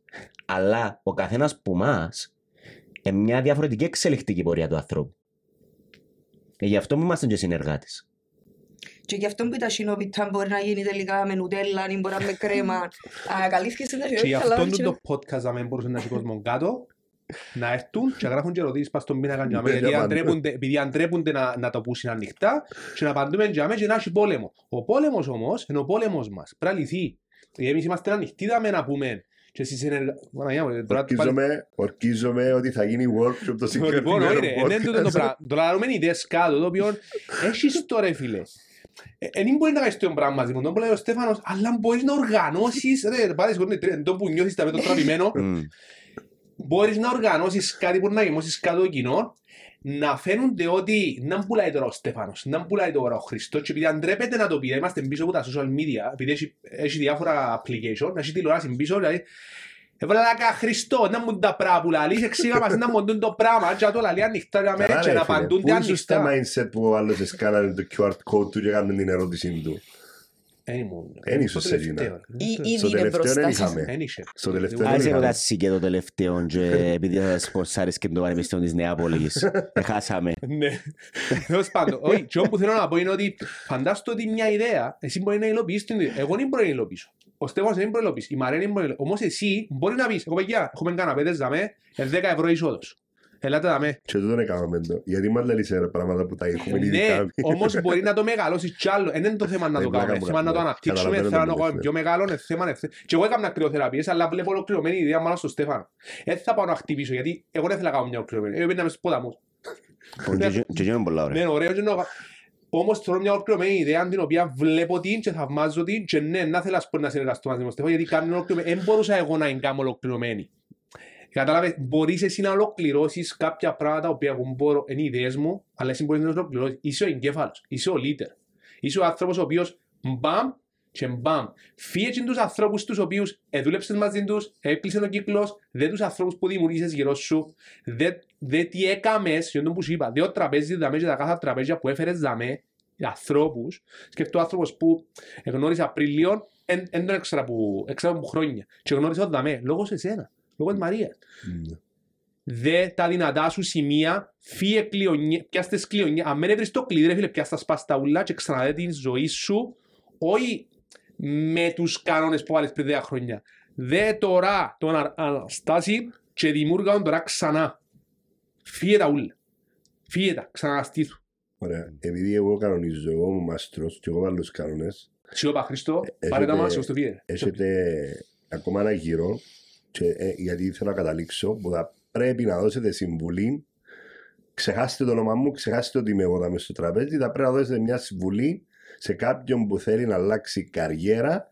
Αλλά ο καθένας που μας είναι μια διαφορετική εξελιχτική πορεία του ανθρώπου. Και γι' αυτό είμαστε και συνεργάτες. Και γι' αυτό που τα σινόπιτα μπορεί να γίνει τελικά με νουτέλα, αν μπορεί να με κρέμα. Ακαλύφθηκες την αρχή. Και γι' αυτό το podcast θα με μπορούσε να έχει κόσμο κάτω, να έρθουν και γράφουν και ερωτήσεις πάνω στον πίνακα για μένα, επειδή αντρέπονται να το πούσουν ανοιχτά και να απαντούμε για μένα και να έχει πόλεμο. Ο πόλεμος όμως είναι ο πόλεμος μας. Πρέπει να λυθεί. Εμείς είμαστε ανοιχτοί να πούμε Και εσείς είναι... Ορκίζομαι ότι θα γίνει workshop το συγκεκριμένο podcast. Το λαρούμενοι ιδέες κάτω, το οποίο έχεις τώρα φίλε. Δεν μπορείς να κάνεις το πράγμα μαζί μου, τον που λέει ο Στέφανος, αλλά μπορείς να οργανώσεις, ρε πάρεις το που νιώθεις τα πέτω τραβημένο, μπορείς να οργανώσεις κάτι που να γεμώσεις κάτω κοινό, να φαίνονται ότι να πουλάει τώρα ο Στέφανος, να πουλάει τώρα ο Χριστός και επειδή αν ντρέπεται να το πει, είμαστε πίσω από τα social media, επειδή έχει, έχει διάφορα application, έχει τηλεοράση πίσω, δηλαδή «Ευραλάκα Χριστό, να μου τα πράπουλα, λύσε ξύγα μας να μοντούν το πράγμα και να το λαλεί ανοιχτά για μένα και να απαντούνται ανοιχτά». Πού ίσως τα mindset που ο άλλος εσκάνανε το κιου αρ code του και έκαναν την ερώτηση του. Εν ίσως έγινε. Στο τελευταίο δεν είχαμε. Στο τελευταίο δεν είχαμε. Ας ερωτάσεις και το τελευταίο επειδή θα σπορσάρεις και το Πανεπιστήμιο της Νεάπολης. Χάσαμε. Ναι. Τέλος πάντων. Όχι, και όπου θέλω να πω είναι ότι φαντάστο ότι μια ιδέα εσύ μπορεί να υλοποιήσεις την ιδέα. Εγώ δεν μπορεί να υλοποιήσω. Ο Στέφανος δεν μπορεί να υλοποιήσει. Η Μαρία δεν μπορεί να υλοποιήσει. Όμως εσύ μπορεί να πεις. Εγώ παιδιά, έχουμε καναπέδες δάμε δέκα ευρώ εισόδος. Ελάτε να με. Και τούτον έκαναμε το. Γιατί μας λαλείς ένα πράγματα που τα έχουμε ήδη κάνει. Ναι, όμως μπορεί να το μεγαλώσεις κι άλλο. Είναι το θέμα να το κάνουμε. Θέμα να το αναπτύξουμε. Θέλω να το κάνουμε πιο μεγάλο. Και εγώ έκανα κρυοθεραπείες, αλλά βλέπω ολοκληρωμένη ιδέα μάλλον στον Στέφανο. Έτσι θα πάω να χτυπήσω, γιατί εγώ δεν θέλω να κάνω μια ολοκληρωμένη. Εγώ πήραμε στους ποταμούς. Και γίνομαι πολλά ωραία. Ναι, ωραίο και νόημα. Όμως θέλω μια ολοκληρωμένη ιδέα την οποία βλέπω την και θαυμάζω την και ναι, να θέλω να συνεργαστώ μαζί μου Στέφανο, γιατί κάνω ολοκληρωμένη. Δεν μπορούσα εγώ να κάνω ολοκληρωμένη. Κατάλαβες, μπορείς εσύ να ολοκληρώσεις κάποια πράγματα που εγώ μπορώ, είναι ιδέες μου, αλλά εσύ μπορείς να ολοκληρώσεις. Είσαι ο εγκέφαλος, είσαι ο leader. Είσαι ο άνθρωπος ο οποίος μπαμ και μπαμ. Φύγε τους ανθρώπους τους οποίους εδούλεψες μαζί τους, έκλεισε τον κύκλο, δε τους ανθρώπους που δημιουργήσεις γύρω σου, δε, δε τι έκαμες, για τον που σου είπα, δε ο τραπέζι δαμέ και τα κάθε τραπέζια που έφερες δαμέ, ανθρώπους, σκεφτώ άνθρωπος που γνώρισα πριν λίγο, δεν τον έξερα από χρόνια και γνώρισα τον δαμέ, λόγω σε εσένα. Λόγω της Μαρίας. Mm. Δε τα δυνατά σου σημεία, φύγε κλειονιές, πιάστες κλειονιές. Αν δεν βρεις το κλειδί, ρε φίλε, πιάστα σπασταούλα και ξαναδέ την ζωή σου, όχι με τους κανόνες που βάλες πριν δέκα χρόνια. Δε τώρα τον Αναστάση και δημιούργα τον τώρα ξανά. Φύγε τα ούλα. Φύγε τα, ξαναστήθου. Ωραία, επειδή εγώ κανονίζω, εγώ είμαι μάστρος και εγώ βάλω τους κανόνες. Σιώπα Χριστό, πάρε τα μάστρος του φύγε. Έχετε ακόμα ένα γύρο. Και, ε, γιατί θέλω να καταλήξω που θα πρέπει να δώσετε συμβουλή. Ξεχάσετε το όνομα μου, ξεχάσετε ότι είμαι εγώ μέσα στο τραπέζι. Θα πρέπει να δώσετε μια συμβουλή σε κάποιον που θέλει να αλλάξει καριέρα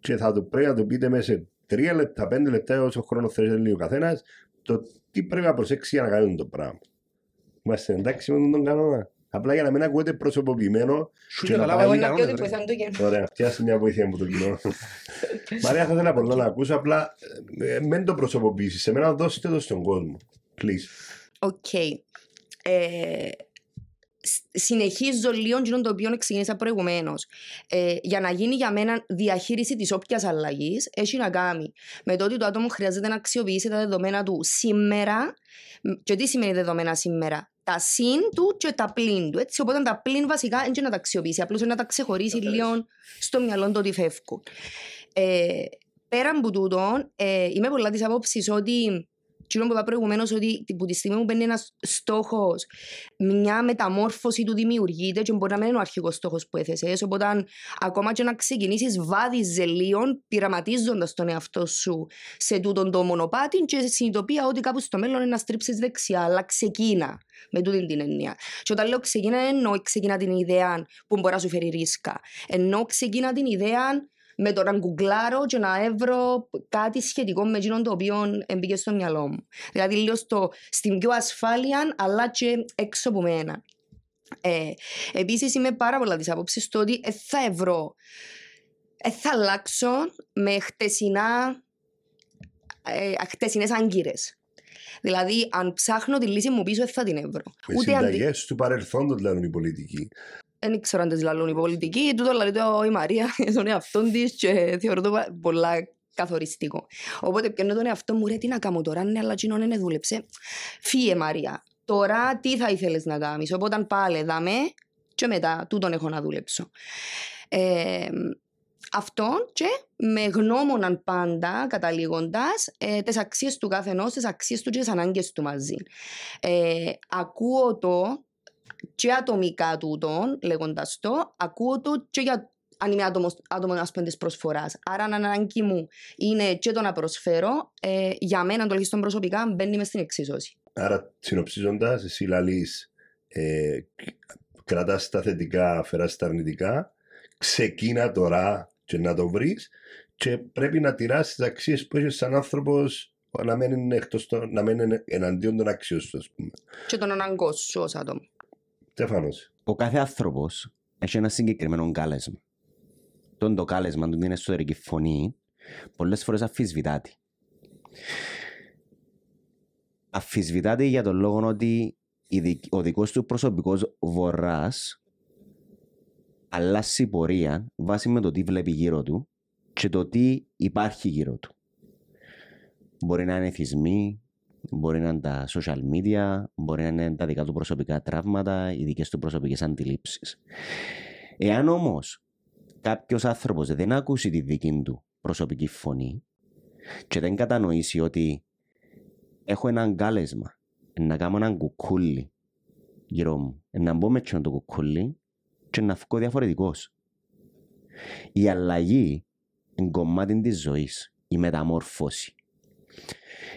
και θα του πρέπει να το πείτε μέσα σε τρία λεπτά, πέντε λεπτά, όσο χρόνο θέλει ο καθένας, το τι πρέπει να προσέξει για να κάνουν το πράγμα. Είμαστε εντάξει με τον κανόνα. Απλά για να μην ακούγεται προσωποποιημένο. Σου να πάει να πιω το πεθαντούκεν. Ωραία, πιάσε μια βοήθεια από το κοινό. Μαρία, θα ήθελα πολλά να ακούσω, απλά ε, μην το προσωποποιήσεις. Σε μένα δώστε το στον κόσμο. Please. Οκ. Okay. Ε, συνεχίζω λίγο γύρω το οποίο ξεκίνησα προηγουμένως. Ε, για να γίνει για μένα διαχείριση της όποιας αλλαγής, έχει να κάνει με το ότι το άτομο χρειάζεται να αξιοποιήσει τα δεδομένα του σήμερα. Και τι σημαίνει δεδομένα σήμερα? Τα συν του και τα πλήν του. Έτσι, οπότε τα πλήν βασικά είναι να τα αξιοποιήσει. Απλώς να τα ξεχωρίσει λίγο στο μυαλό του ότι φεύγουν. Ε, πέραν από τούτον, ε, είμαι πολλά της απόψης ότι, κοινό που είπα προηγουμένως, ότι που τη στιγμή μου μπαίνει ένας στόχος, μια μεταμόρφωση του δημιουργείται και μπορεί να μην είναι ο αρχικός στόχος που έθεσες. Οπότε, ακόμα και να ξεκινήσεις βάδιζε ζελίων, πειραματίζοντας τον εαυτό σου σε τούτον το μονοπάτι και συνειδητοποιεί ότι κάπου στο μέλλον είναι να στρίψεις δεξιά, αλλά ξεκίνα. Με τούτη την έννοια. Και όταν λέω ξεκίνα, εννοώ ξεκίνα την ιδέα που μπορεί να σου φέρει ρίσκα. Εννοώ ξεκίνα την ιδέα με το να γκουγκλάρω και να έβρω κάτι σχετικό με εκείνον το οποίο μπήκε στο μυαλό μου. Δηλαδή, λέω στο, στην πιο ασφάλεια, αλλά και έξω από μένα. Ε, Επίσης, είμαι πάρα πολλά της απόψης στο ότι ε, θα ευρώ, ε, θα αλλάξω με χτεσινά, ε, χτεσινές άγκυρες. Δηλαδή, αν ψάχνω τη λύση μου πίσω, θα την εύρω. Οι συνταγές αν... του παρελθόντος λαλούν οι πολιτικοί. Δεν ξέρω αν τις λαλούν οι πολιτικοί. Τούτο λαλεί το η Μαρία τον εαυτόν της και θεωρώ το πολλά καθοριστικό. Οπότε, πιένω τον εαυτό μου, ρε, τι να κάνω τώρα, ναι, αλλά κοινό, ναι, δούλεψε. Φύγε, Μαρία. Τώρα τι θα ήθελες να κάνεις? Οπότε, πάλι, δάμε και μετά, τούτον έχω να δούλεψω. Ε, Αυτό και με γνώμοναν πάντα, καταλήγοντας, ε, τις αξίες του καθενός, τις αξίες του και τις ανάγκες του μαζί. Ε, ακούω το και ατομικά τούτον, λέγοντας το, ακούω το και για αν είμαι άτομο, άτομο ας πούμε, της προσφοράς. Άρα, αν ανάγκη μου είναι και το να προσφέρω, ε, για μένα τουλάχιστον προσωπικά μπαίνει μες στην εξίσωση. Άρα, συνοψίζοντας, εσύ λαλείς, ε, κρατάς τα θετικά, φεράς τα αρνητικά, ξεκίνα τώρα και να το βρεις και πρέπει να τηράσεις τις αξίες που έχεις σαν άνθρωπος, να μένει, εκτός το, να μένει εναντίον των αξιών σου, ας πούμε. Και των αναγκών σου ως άτομο. Στέφανος. Ο κάθε άνθρωπος έχει ένα συγκεκριμένο κάλεσμα. Τον το κάλεσμα, τον την εσωτερική φωνή, πολλές φορές αμφισβητάται. Αμφισβητάται για τον λόγο ότι ο δικός του προσωπικός βορράς αλλάζει πορεία βάσει με το τι βλέπει γύρω του και το τι υπάρχει γύρω του. Μπορεί να είναι θυσμοί, μπορεί να είναι τα social media, μπορεί να είναι τα δικά του προσωπικά τραύματα, οι δικές του προσωπικές αντιλήψεις. Εάν όμως κάποιος άνθρωπος δεν ακούσει τη δική του προσωπική φωνή και δεν κατανοήσει ότι έχω έναν κάλεσμα, να κάνω έναν κουκούλι γύρω μου, να μπω με το κουκούλι και να βγω διαφορετικός. Η αλλαγή είναι κομμάτι της ζωής, η μεταμόρφωση.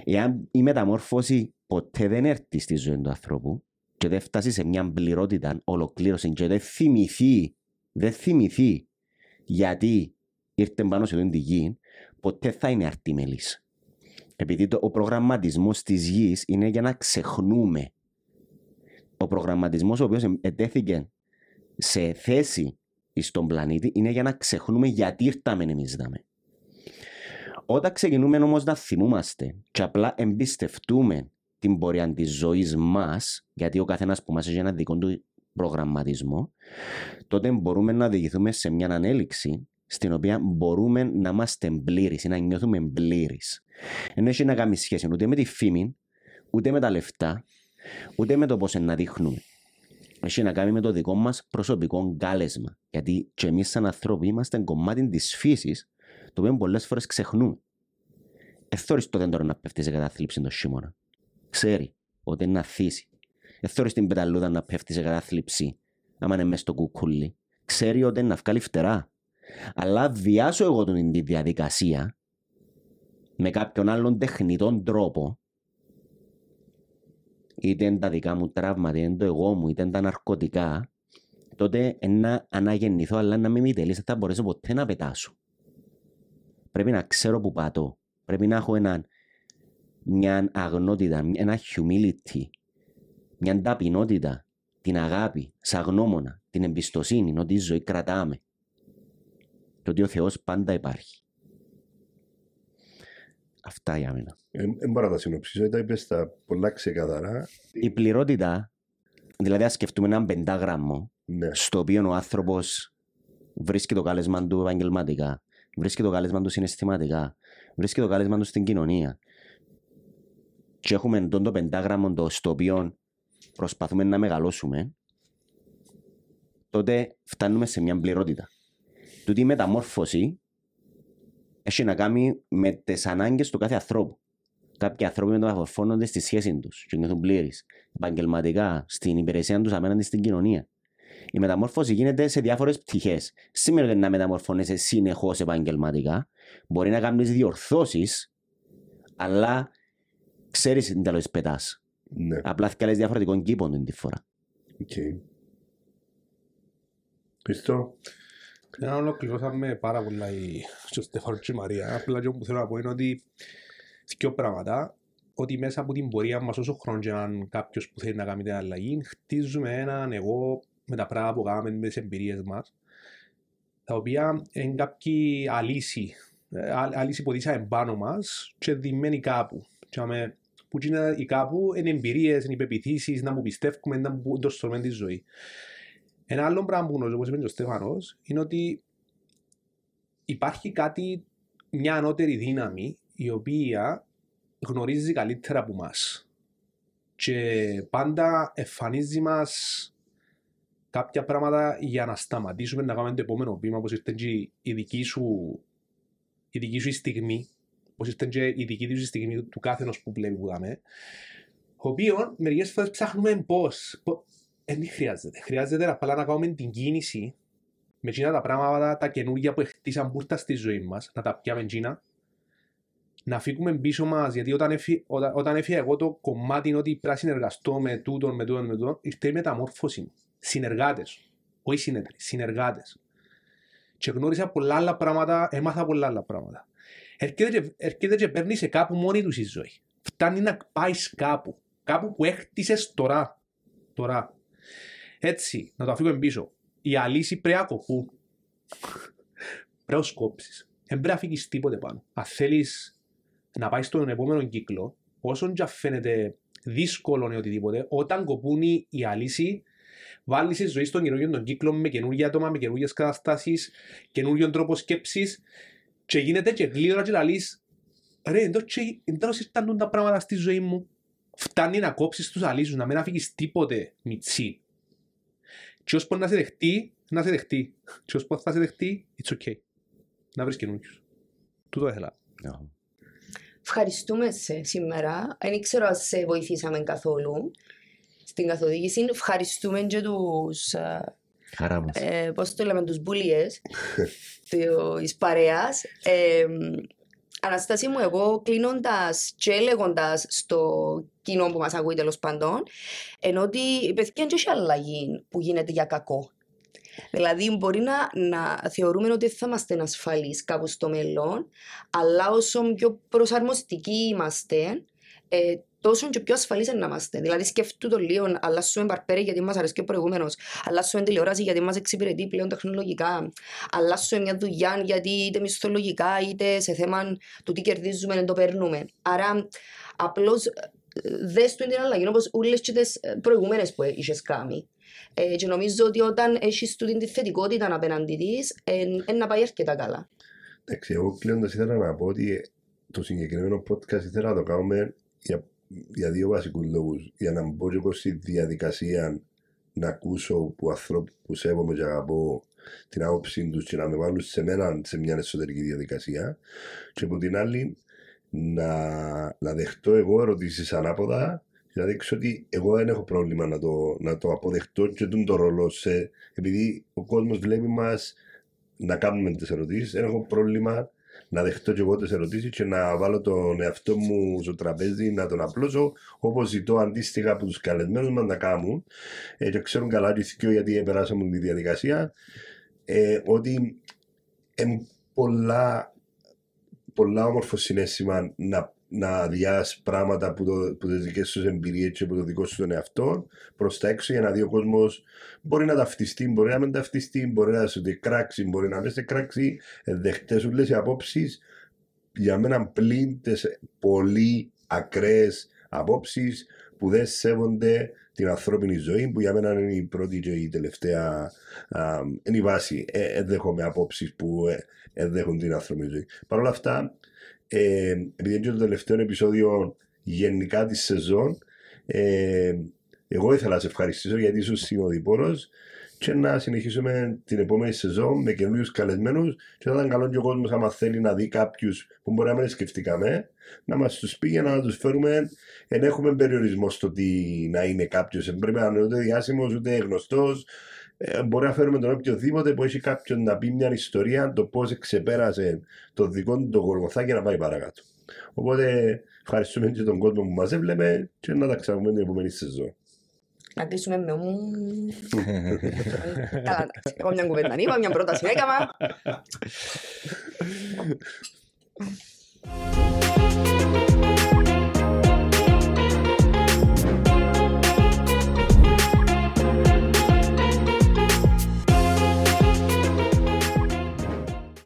Εάν η μεταμόρφωση ποτέ δεν έρθει στη ζωή του ανθρώπου και δεν φτάσει σε μια πληρότητα, ολοκλήρωση και δεν θυμηθεί, δεν θυμηθεί γιατί ήρθε πάνω σε αυτήν τη γη, ποτέ θα είναι αρτιμελής. Επειδή το, ο προγραμματισμός της γης είναι για να ξεχνούμε. Ο προγραμματισμός ο οποίος ετέθηκε σε θέση στον πλανήτη είναι για να ξεχνούμε γιατί ήρθαμε εμείς δάμε. Όταν ξεκινούμε όμως να θυμούμαστε και απλά εμπιστευτούμε την πορεία της ζωής μας, γιατί ο καθένας που μας έχει έναν δικό του προγραμματισμό, τότε μπορούμε να οδηγηθούμε σε μια ανέλυξη στην οποία μπορούμε να είμαστε πλήρεις ή να νιώθουμε πλήρεις. Ενώ έχει να κάνει σχέση ούτε με τη φήμη, ούτε με τα λεφτά, ούτε με το πώς να δείχνουμε. Έχει να κάνει με το δικό μας προσωπικό κάλεσμα. Γιατί και εμείς σαν ανθρώποι είμαστε κομμάτι της φύσης, το οποίο πολλές φορές ξεχνούμε. Εθώρεις το δέντρο να πέφτει σε κατάθλιψη το χειμώνα. Ξέρει ότι είναι να θύσει. Εθώρεις την πεταλούδα να πέφτει σε κατάθλιψη, άμα είναι μέσα στο κουκούλι. Ξέρει ότι είναι να βγάλει φτερά. Αλλά βιάζω εγώ τη διαδικασία με κάποιον άλλον τεχνητόν τρόπο. Είτε είναι τα δικά μου τραύματα, είτε είναι το εγώ μου, είτε είναι τα ναρκωτικά. Τότε να αναγεννηθώ, αλλά να μην με τελείς, δεν θα μπορέσω ποτέ να πετάσω. Πρέπει να ξέρω που πατώ. Πρέπει να έχω ένα, μια αγνότητα, ένα humility, μια ταπεινότητα, την αγάπη, σαν γνώμονα, την εμπιστοσύνη, ότι η ζωή κρατάμε. Και ότι ο Θεός πάντα υπάρχει. Αυτά για μένα. Δεν μπορώ να τα συνοψίσω, τα είπες τα πολλά ξεκαθαρά. Η πληρότητα, δηλαδή ας σκεφτούμε έναν πεντάγραμμο, ναι, στο οποίο ο άνθρωπος βρίσκει το κάλεσμα του επαγγελματικά, βρίσκει το κάλεσμα του συναισθηματικά, βρίσκει το κάλεσμα του στην κοινωνία. Και έχουμε εντόν το πεντάγραμμο το στο οποίο προσπαθούμε να μεγαλώσουμε, τότε φτάνουμε σε μια πληρότητα. Τούτη η μεταμόρφωση έχει να κάνει με τις ανάγκες του κάθε ανθρώπου. Κάποιοι άνθρωποι μεταμορφώνονται στη σχέση τους και νιώθουν πλήρεις, επαγγελματικά, στην υπηρεσία τους απέναντι στην κοινωνία. Η μεταμόρφωση γίνεται σε διάφορες πτυχές. Σήμερα δεν να μεταμορφώνεσαι συνεχώς επαγγελματικά. Μπορεί να κάνεις διορθώσεις, αλλά ξέρεις την τέλος πετάς. Ναι. Απλά θέλεις διαφορετικών κήπων την τη φορά. Okay. Πιστώ. Να ολοκληρώσαμε πάρα πολλά στο Στέφανο και η Μαρία. Απλά και όπου θέλω να πω είναι ότι δύο πράγματα. Ότι μέσα από την πορεία μας, όσο χρόνο και αν κάποιος που θέλει να κάνει την αλλαγή, χτίζουμε έναν εγώ με τα πράγματα που κάναμε, με τις εμπειρίες μας, τα οποία είναι κάποιοι αλύσοι, αλύσοι υποτίθεται εμπάνω μας και δημένοι κάπου. Που είναι οι κάπου, είναι εμπειρίες, είναι υπεπιθύσεις, να μου πιστεύουμε, να μου το στρωμένει τη ζωή. Ένα άλλο πράγμα που γνωρίζω, όπως είπε ο Στέφανος, είναι ότι υπάρχει κάτι, μια ανώτερη δύναμη, η οποία γνωρίζει καλύτερα από μας. Και πάντα εμφανίζει μας κάποια πράγματα για να σταματήσουμε να κάνουμε το επόμενο βήμα, όπως ήρθε και η δική σου, η δική σου στιγμή, όπως ήρθε και η δική του στιγμή του κάθε ενός που βλέπει που δάμε, ο οποίος μερικές φορές ψάχνουμε πώς. Ε, δεν χρειάζεται. Χρειάζεται απλά να κάνουμε την κίνηση με εκείνα τα πράγματα, τα καινούργια που χτίσαν πούρτα στη ζωή μας, να τα πιάμε εκείνα, να φύγουμε πίσω μας, γιατί όταν, έφυ, ό, όταν έφυγα εγώ το κομμάτι ότι πρέπει να συνεργαστώ με τούτον, με τούτον, με τούτον, ήρθε η μεταμόρφωση μου. Συνεργάτες, όχι συνέτεροι, συνεργάτες. Και γνώρισα πολλά άλλα πράγματα, έμαθα πολλά άλλα πράγματα. Έρχεται, έρχεται και παίρνει σε κάπου μόνη τους η ζωή. Φτάνει να πάει κάπου, κάπου που έχτισες τώρα, τώρα. Έτσι, να το αφήγουμε πίσω. Η αλύση πρέπει να κοπούν. Πρέπει να σκόψεις. Δεν πρέπει να φύγεις τίποτε πάνω. Αν θέλεις να πάει στον επόμενο κύκλο, όσον και φαίνεται δύσκολο ή οτιδήποτε, όταν κοπούν η αλύση, βάλεις τη ζωή στον καινούργιο τον κύκλο με καινούργια άτομα, με καινούργιες καταστάσεις, καινούργιον τρόπο σκέψης, και γίνεται και γλύωρα και να λύσεις, ρε, εντός ήρθαν τα πράγματα στη ζωή μου. Φτάνει να κόψεις τους αλύσους, να μην αφήγεις τίποτε μιτσί. Και ώσπου να σε δεχτεί, να σε δεχτεί. Και ώσπου θα σε δεχτεί, it's okay. Να βρεις καινούργιους. Τούτο ήθελα. Yeah. Ευχαριστούμε σε σήμερα. Δεν ξέρω αν σε βοηθήσαμε καθόλου στην καθοδήγηση. Ευχαριστούμε και τους... Χαρά μας. Ε, πώς το λέμε, τους μπουλίες της παρέας. Ε, Αναστάση μου, εγώ κλείνοντας και λέγοντας στο κοινό που μας ακούει τέλος πάντων, ενώ ότι η παιδιά είναι και αλλαγή που γίνεται για κακό. Δηλαδή μπορεί να, να θεωρούμε ότι θα είμαστε ασφαλείς κάπου στο μέλλον, αλλά όσο πιο προσαρμοστικοί είμαστε, ε, τόσο και πιο ασφαλείς είναι να είμαστε. Δηλαδή σκεφτού το λίγο, αλλάσουμε μπαρπέρι γιατί μας αρέσει και προηγούμενος, αλλάσουμε τηλεόραση γιατί μας εξυπηρετεί πλέον τεχνολογικά, αλλάσουμε μια δουλειά γιατί είτε μισθολογικά είτε σε θέμα του τι κερδίζουμε να το παίρνουμε. Άρα απλώς δες του την αλλαγή όπως όλες και τις προηγούμενες που είχες κάνει. Ε, και νομίζω ότι όταν έχεις του την θετικότητα απέναντι της, ε, ε, να πάει αρκετά καλά. Εντάξει, εγώ κλείνοντας ήθελα να πω ότι το συγκεκριμένο podcast ήθελα να το κάνουμε για για δύο βασικούς λόγους. Για να μπω εγώ στη διαδικασία να ακούσω που ανθρώπου που σέβομαι και αγαπώ την άποψή τους και να με βάλουν σε μένα σε μια εσωτερική διαδικασία. Και από την άλλη να, να δεχτώ εγώ ερωτήσεις ανάποδα και να δείξω ότι εγώ δεν έχω πρόβλημα να το, να το αποδεχτώ και τον το ρόλο σε, επειδή ο κόσμος βλέπει μας να κάνουμε τις ερωτήσεις, δεν έχω πρόβλημα να δεχτώ και εγώ τις ερωτήσεις και να βάλω τον εαυτό μου στο τραπέζι, να τον απλώσω όπως ζητώ αντίστοιχα από τους καλεσμένους μας να κάνουν. Ε, και ξέρουν καλά και γιατί περάσαμε τη διαδικασία, ε, ότι είναι πολλά, πολλά όμορφο συνέστημα να, να διάσεις πράγματα που, το, που τις δικές σου εμπειρίες και από το δικό σου τον εαυτό προς τα έξω για να δει ο κόσμος μπορεί να ταυτιστεί, μπορεί να μην ταυτιστεί, μπορεί να σου κράξει, μπορεί να μην σε κράξει. Δεχτές όλες οι απόψεις, για μένα πλην τις πολύ ακραίες απόψεις που δεν σέβονται την ανθρώπινη ζωή, που για μένα είναι η πρώτη και η τελευταία, α, είναι η βάση. Ε, ε, δέχομαι απόψεις που ε, ε, δέχουν την ανθρώπινη ζωή. Παρ' όλα αυτά, ε, επειδή είναι το τελευταίο επεισόδιο γενικά της σεζόν, ε, εγώ ήθελα να σε ευχαριστήσω γιατί ήσουν συνοδοιπόρος και να συνεχίσουμε την επόμενη σεζόν με καινούριους καλεσμένους και θα ήταν καλό και ο κόσμος άμα θέλει να δει κάποιους που μπορεί να μην σκεφτήκαμε να μας τους πει για να τους φέρουμε. Δεν έχουμε περιορισμό στο τι να είναι κάποιος, δεν πρέπει να είναι ούτε διάσημος ούτε γνωστός, ε, μπορεί να φέρουμε τον οποιοδήποτε που έχει κάποιον να πει μια ιστορία, το πώς ξεπέρασε το δικό του το Γολγοθά και να πάει παρακάτω. Οπότε ευχαριστούμε και τον κόσμο που μας έβλεπε και να τα ξαναπούμε την επόμενη σεζόν. Να κλείσουμε με μου. Καλά, εγώ μια κουβέντα είπα, μια πρόταση έκανα.